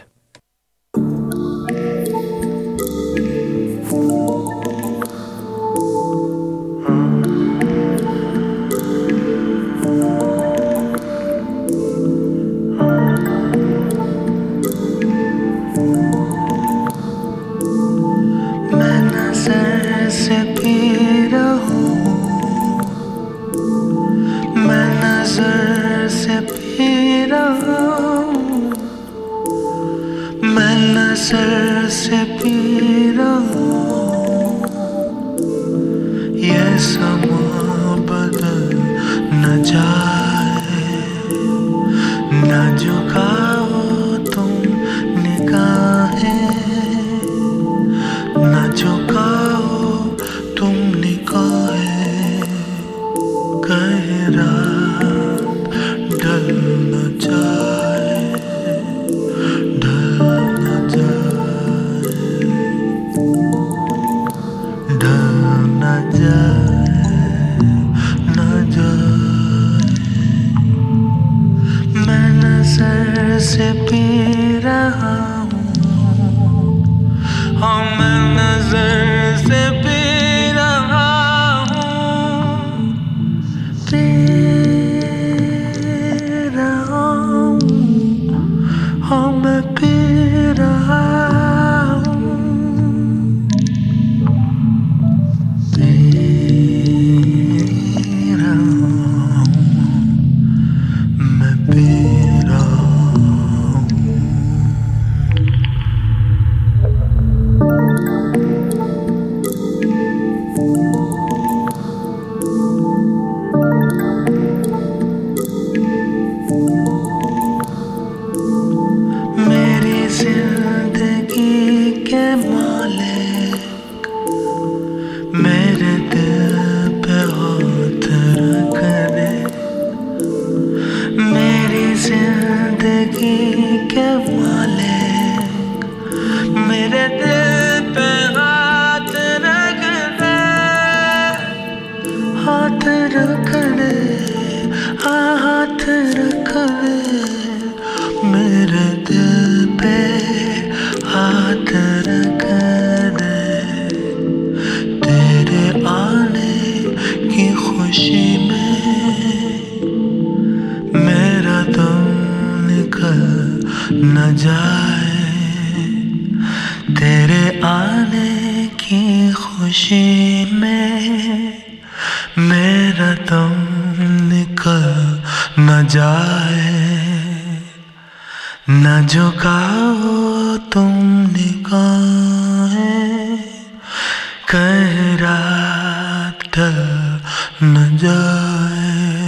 Dun dun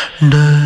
dun.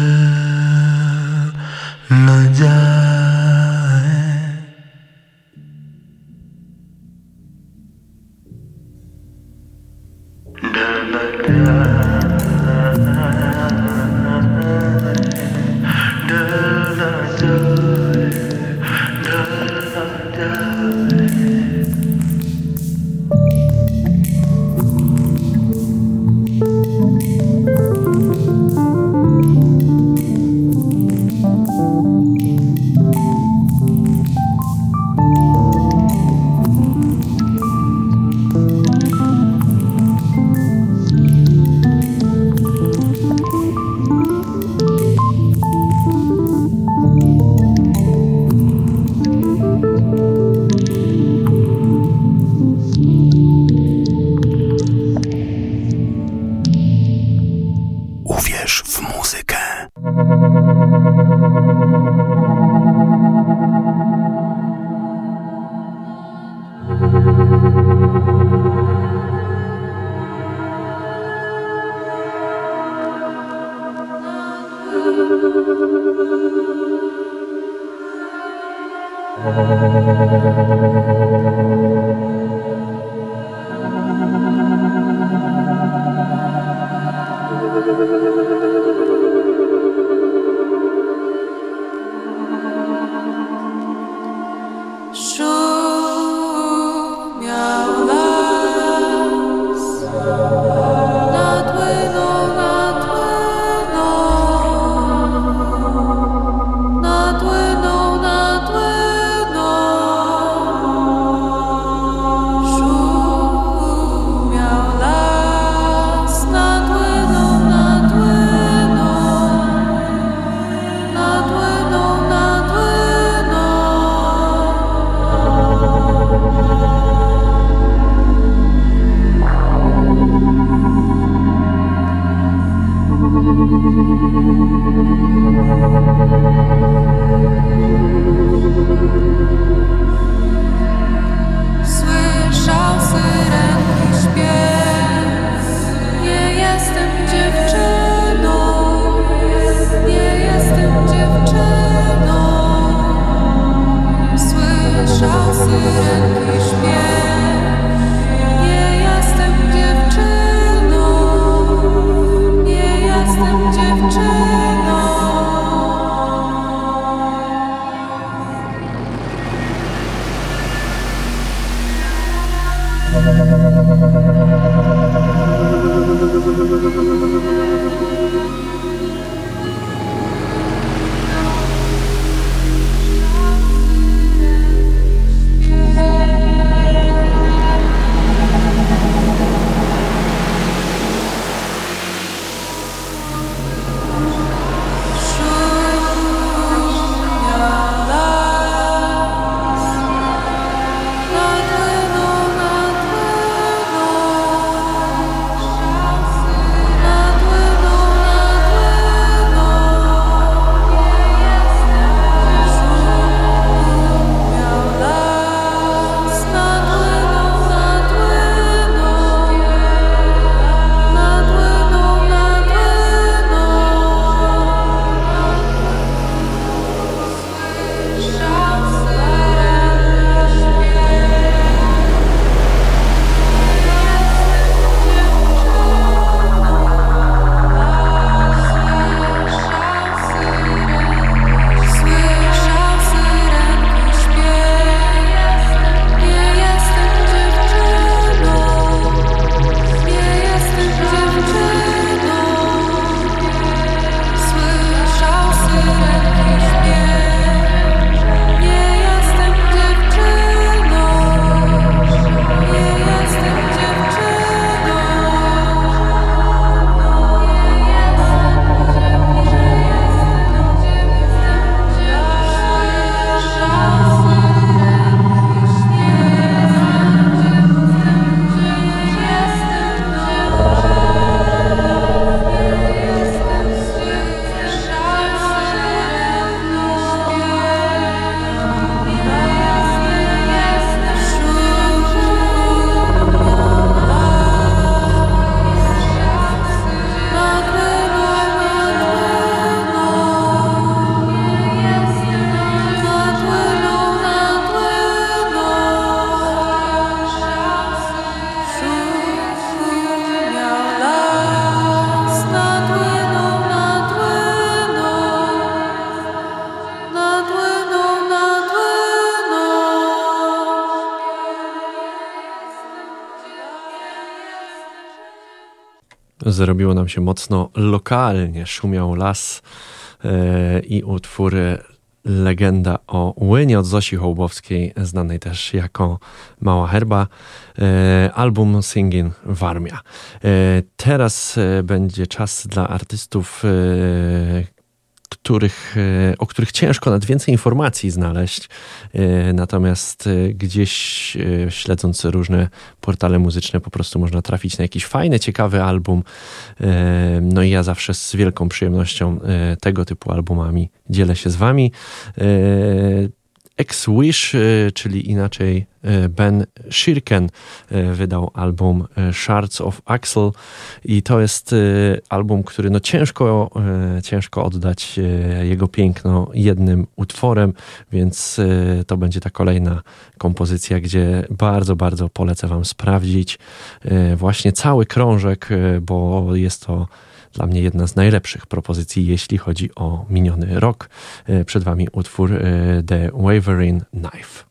Zrobiło nam się mocno lokalnie, szumiał las yy, i utwór Legenda o Łynie od Zosi Hołbowskiej, znanej też jako Mała Herba, yy, album Singing Warmia. Yy, teraz yy, będzie czas dla artystów, yy, których, o których ciężko nawet więcej informacji znaleźć. Natomiast gdzieś śledząc różne portale muzyczne po prostu można trafić na jakiś fajny, ciekawy album. No i ja zawsze z wielką przyjemnością tego typu albumami dzielę się z wami. Ex-Wish, czyli inaczej Ben Shirken, wydał album Shards of Axle i to jest album, który no ciężko, ciężko oddać jego piękno jednym utworem, więc to będzie ta kolejna kompozycja, gdzie bardzo, bardzo polecę wam sprawdzić właśnie cały krążek, bo jest to dla mnie jedna z najlepszych propozycji, jeśli chodzi o miniony rok. Przed wami utwór The Wavering Knife.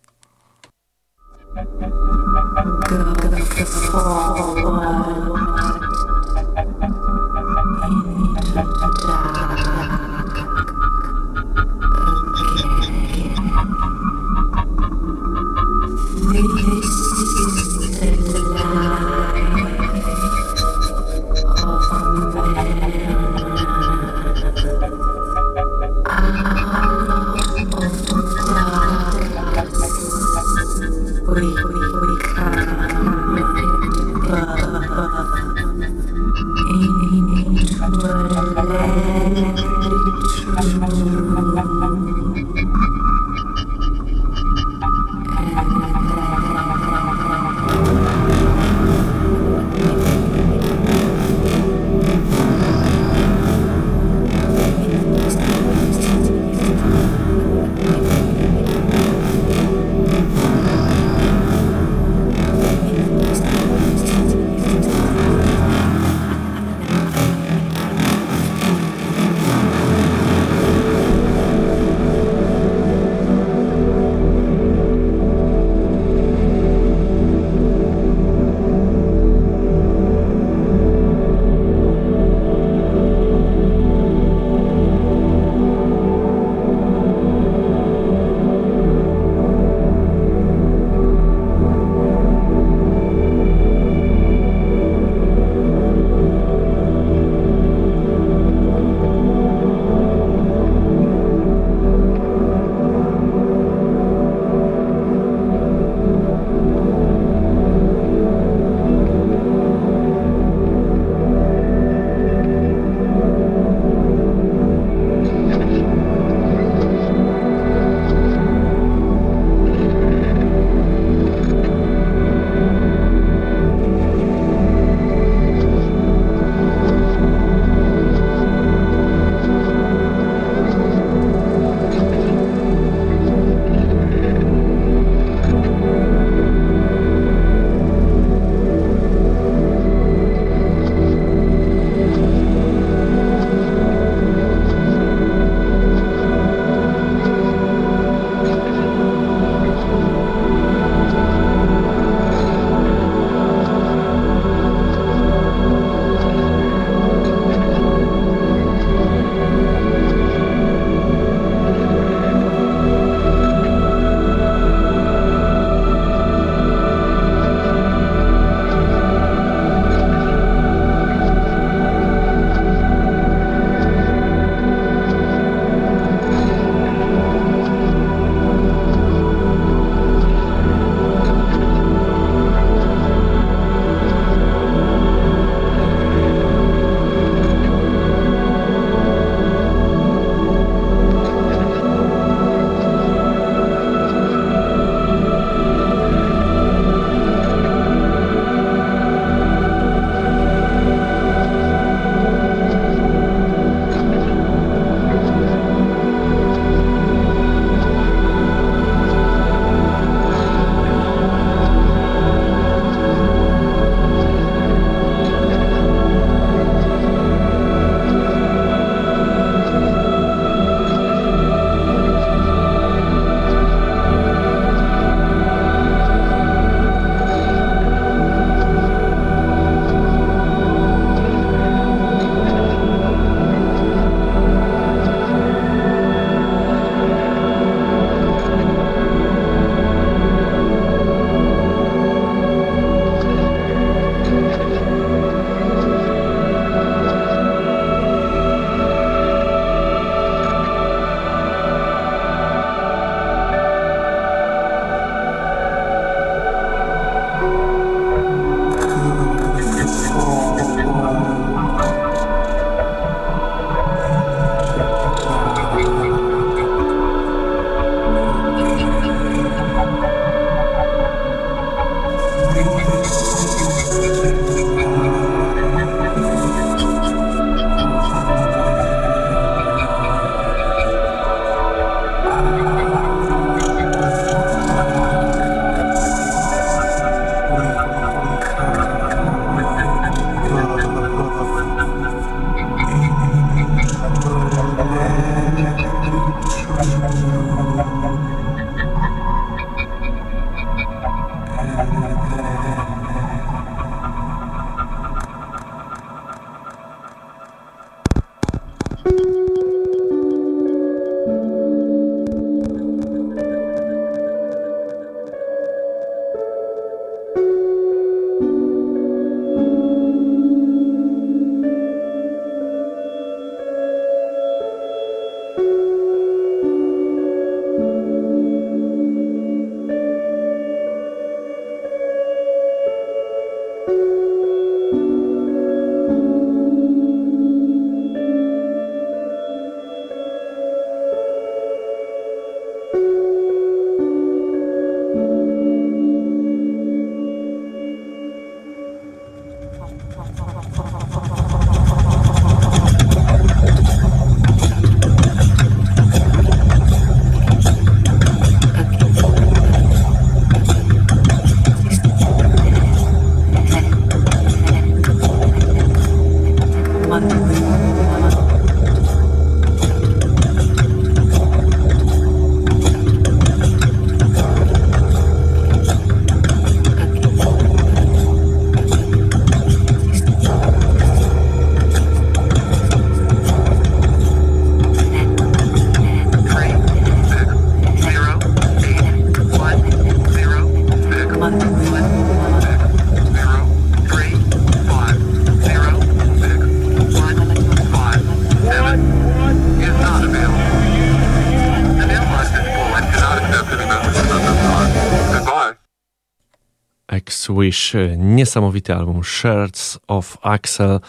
Wish, niesamowity album Shards of Axle.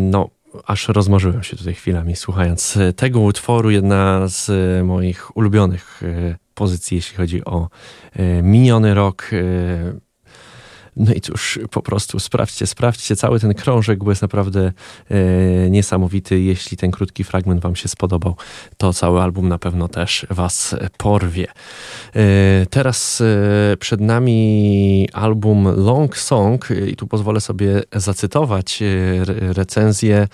No, aż rozmarzyłem się tutaj chwilami słuchając tego utworu. Jedna z moich ulubionych pozycji, jeśli chodzi o miniony rok. No i cóż, po prostu sprawdźcie, sprawdźcie cały ten krążek, bo jest naprawdę e, niesamowity. Jeśli ten krótki fragment wam się spodobał, to cały album na pewno też was porwie. E, teraz e, przed nami album Long Song i tu pozwolę sobie zacytować re- recenzję,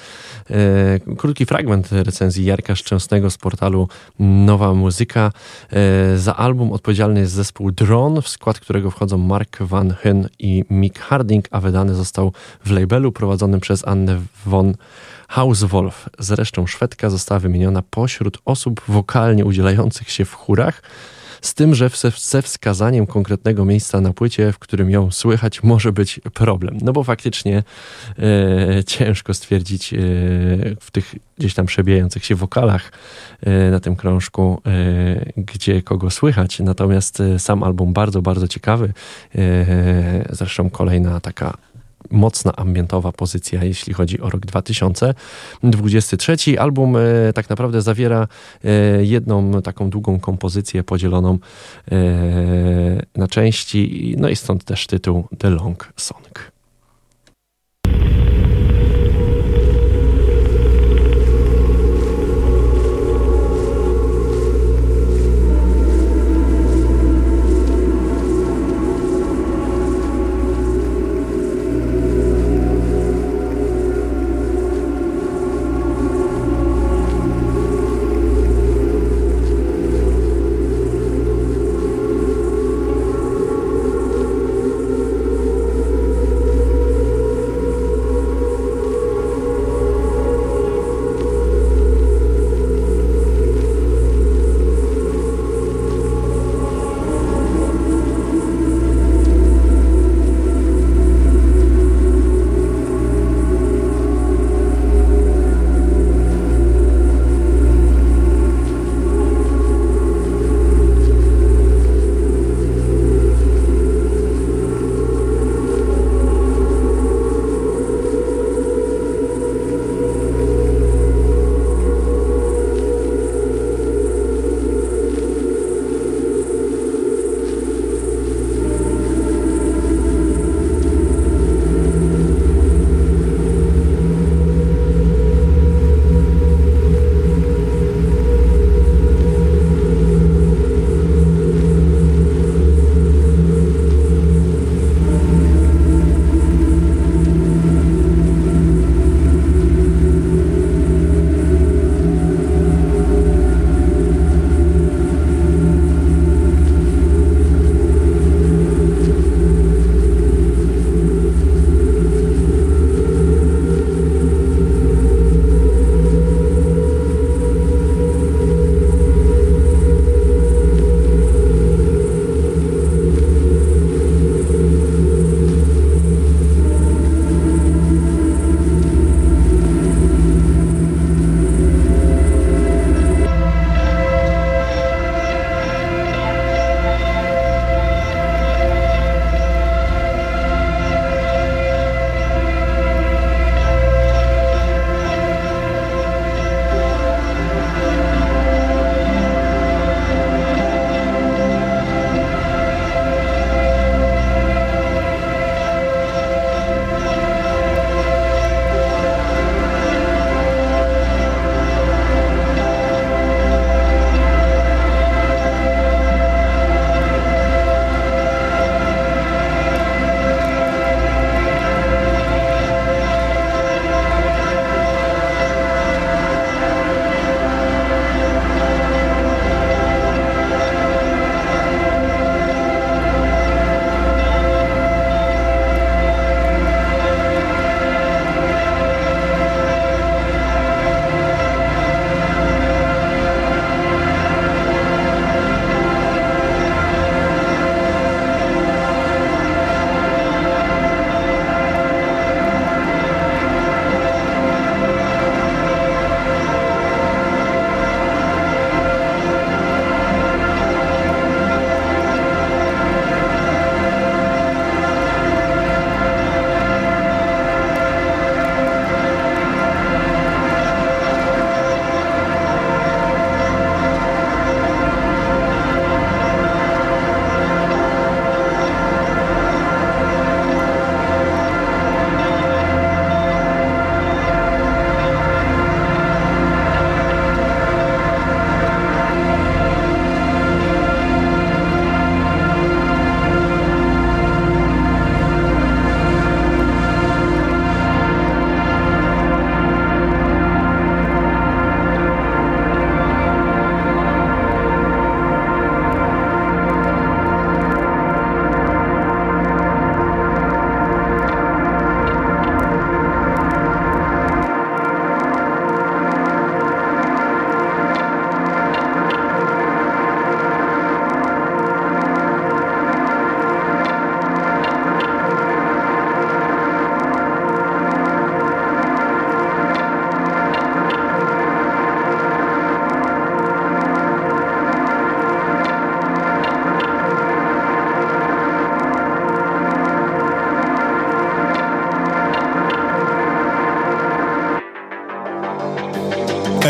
e, krótki fragment recenzji Jarka Szczęsnego z portalu Nowa Muzyka. E, za album odpowiedzialny jest zespół Drone, w skład którego wchodzą Mark Van Hyn i Mick Harding, a wydany został w labelu prowadzonym przez Annę von Hauswolf. Zresztą Szwedka została wymieniona pośród osób wokalnie udzielających się w chórach, z tym, że ze wskazaniem konkretnego miejsca na płycie, w którym ją słychać, może być problem. No bo faktycznie e, ciężko stwierdzić e, w tych gdzieś tam przebijających się wokalach e, na tym krążku, e, gdzie kogo słychać. Natomiast e, sam album bardzo, bardzo ciekawy. E, zresztą kolejna taka mocna ambientowa pozycja, jeśli chodzi o rok dwa tysiące dwudziesty trzeci. Album e, tak naprawdę zawiera e, jedną taką długą kompozycję podzieloną e, na części, no i stąd też tytuł The Long Song.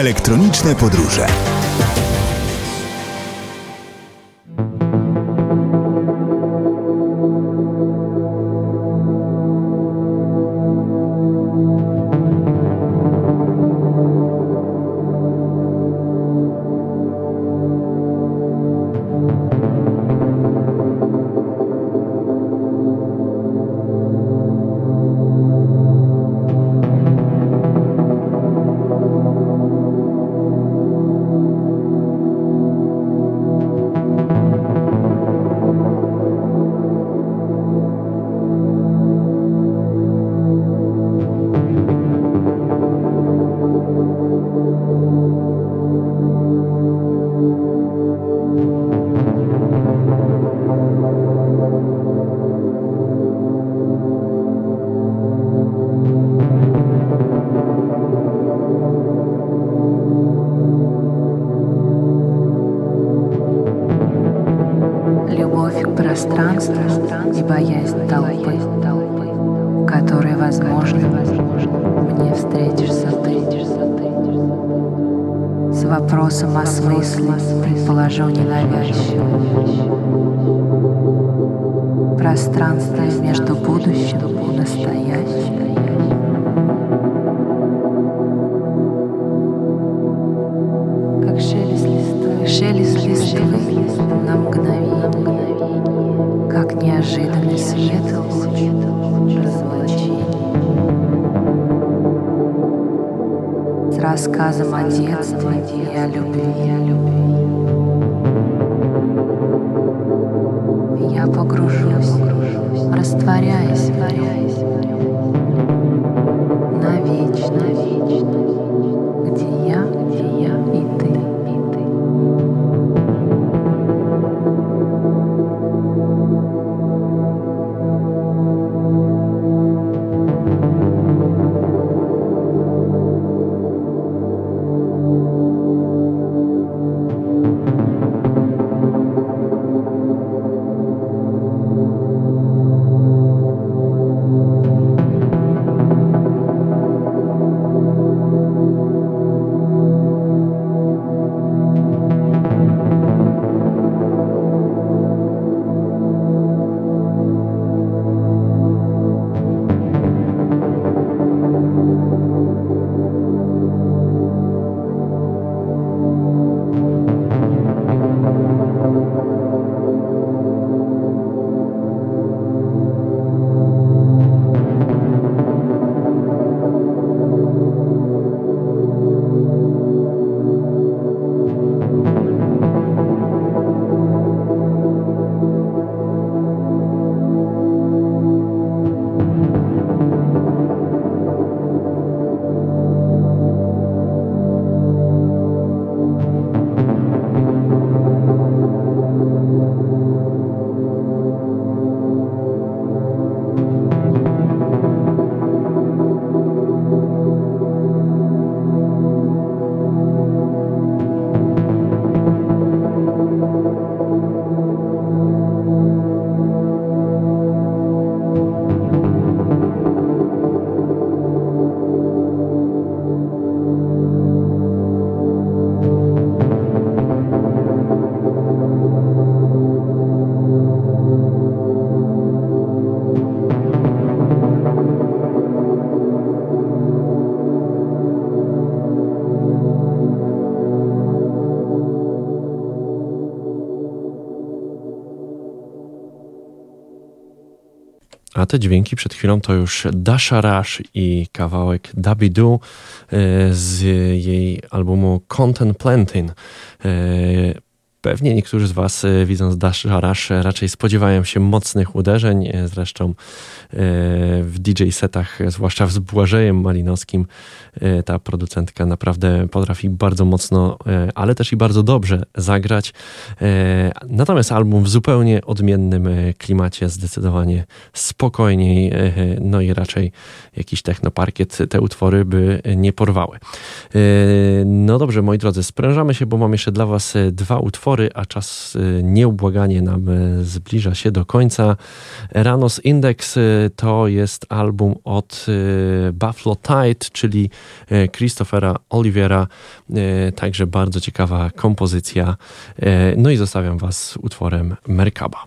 Elektroniczne podróże. A te dźwięki przed chwilą to już Dasha Rush i kawałek Dabby Doo z jej albumu Contemplating. Pewnie niektórzy z Was, widząc Dasha Rush, raczej spodziewają się mocnych uderzeń. Zresztą w D J setach, zwłaszcza z Błażejem Malinowskim, ta producentka naprawdę potrafi bardzo mocno, ale też i bardzo dobrze zagrać. Natomiast album w zupełnie odmiennym klimacie, zdecydowanie spokojniej, no i raczej jakiś technoparkiet te utwory by nie porwały. No dobrze, moi drodzy, sprężamy się, bo mam jeszcze dla Was dwa utwory. utwory, a czas nieubłaganie nam zbliża się do końca. Eranos Index to jest album od Buffalo Tide, czyli Christophera Olivera, także bardzo ciekawa kompozycja. No i zostawiam was z utworem Merkaba.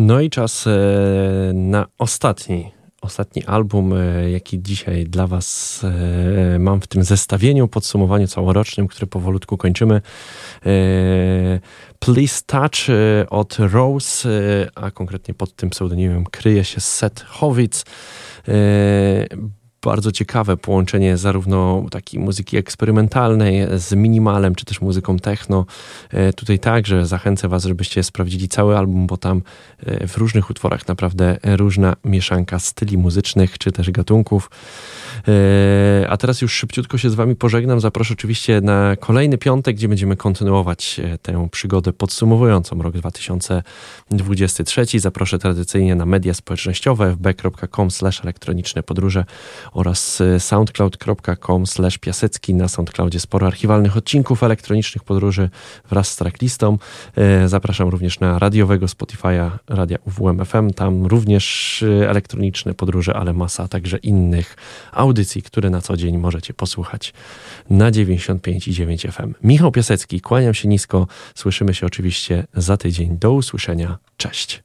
No i czas na ostatni, ostatni album, jaki dzisiaj dla was mam w tym zestawieniu, podsumowaniu całorocznym, które powolutku kończymy. Please Touch od Rose, a konkretnie pod tym pseudonimem kryje się Seth Howitz. Bardzo ciekawe połączenie zarówno takiej muzyki eksperymentalnej z minimalem, czy też muzyką techno. Tutaj także zachęcę was, żebyście sprawdzili cały album, bo tam w różnych utworach naprawdę różna mieszanka styli muzycznych, czy też gatunków. A teraz już szybciutko się z wami pożegnam. Zaproszę oczywiście na kolejny piątek, gdzie będziemy kontynuować tę przygodę podsumowującą rok dwa tysiące dwudziesty trzeci. Zaproszę tradycyjnie na media społecznościowe fb.com slash elektroniczne podróże oraz soundcloud.com slash piasecki. Na Soundcloudzie sporo archiwalnych odcinków elektronicznych podróży wraz z tracklistą. Zapraszam również na radiowego Spotify'a Radia U W M F M. Tam również elektroniczne podróże, ale masa także innych audycji, które na co dzień możecie posłuchać na dziewięćdziesiąt pięć i dziewięć F M. Michał Piasecki, kłaniam się nisko. Słyszymy się oczywiście za tydzień. Do usłyszenia. Cześć.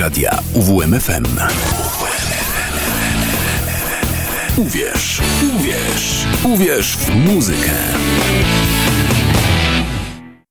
Radia U W M F M. Uwierz, uwierz, uwierz w muzykę.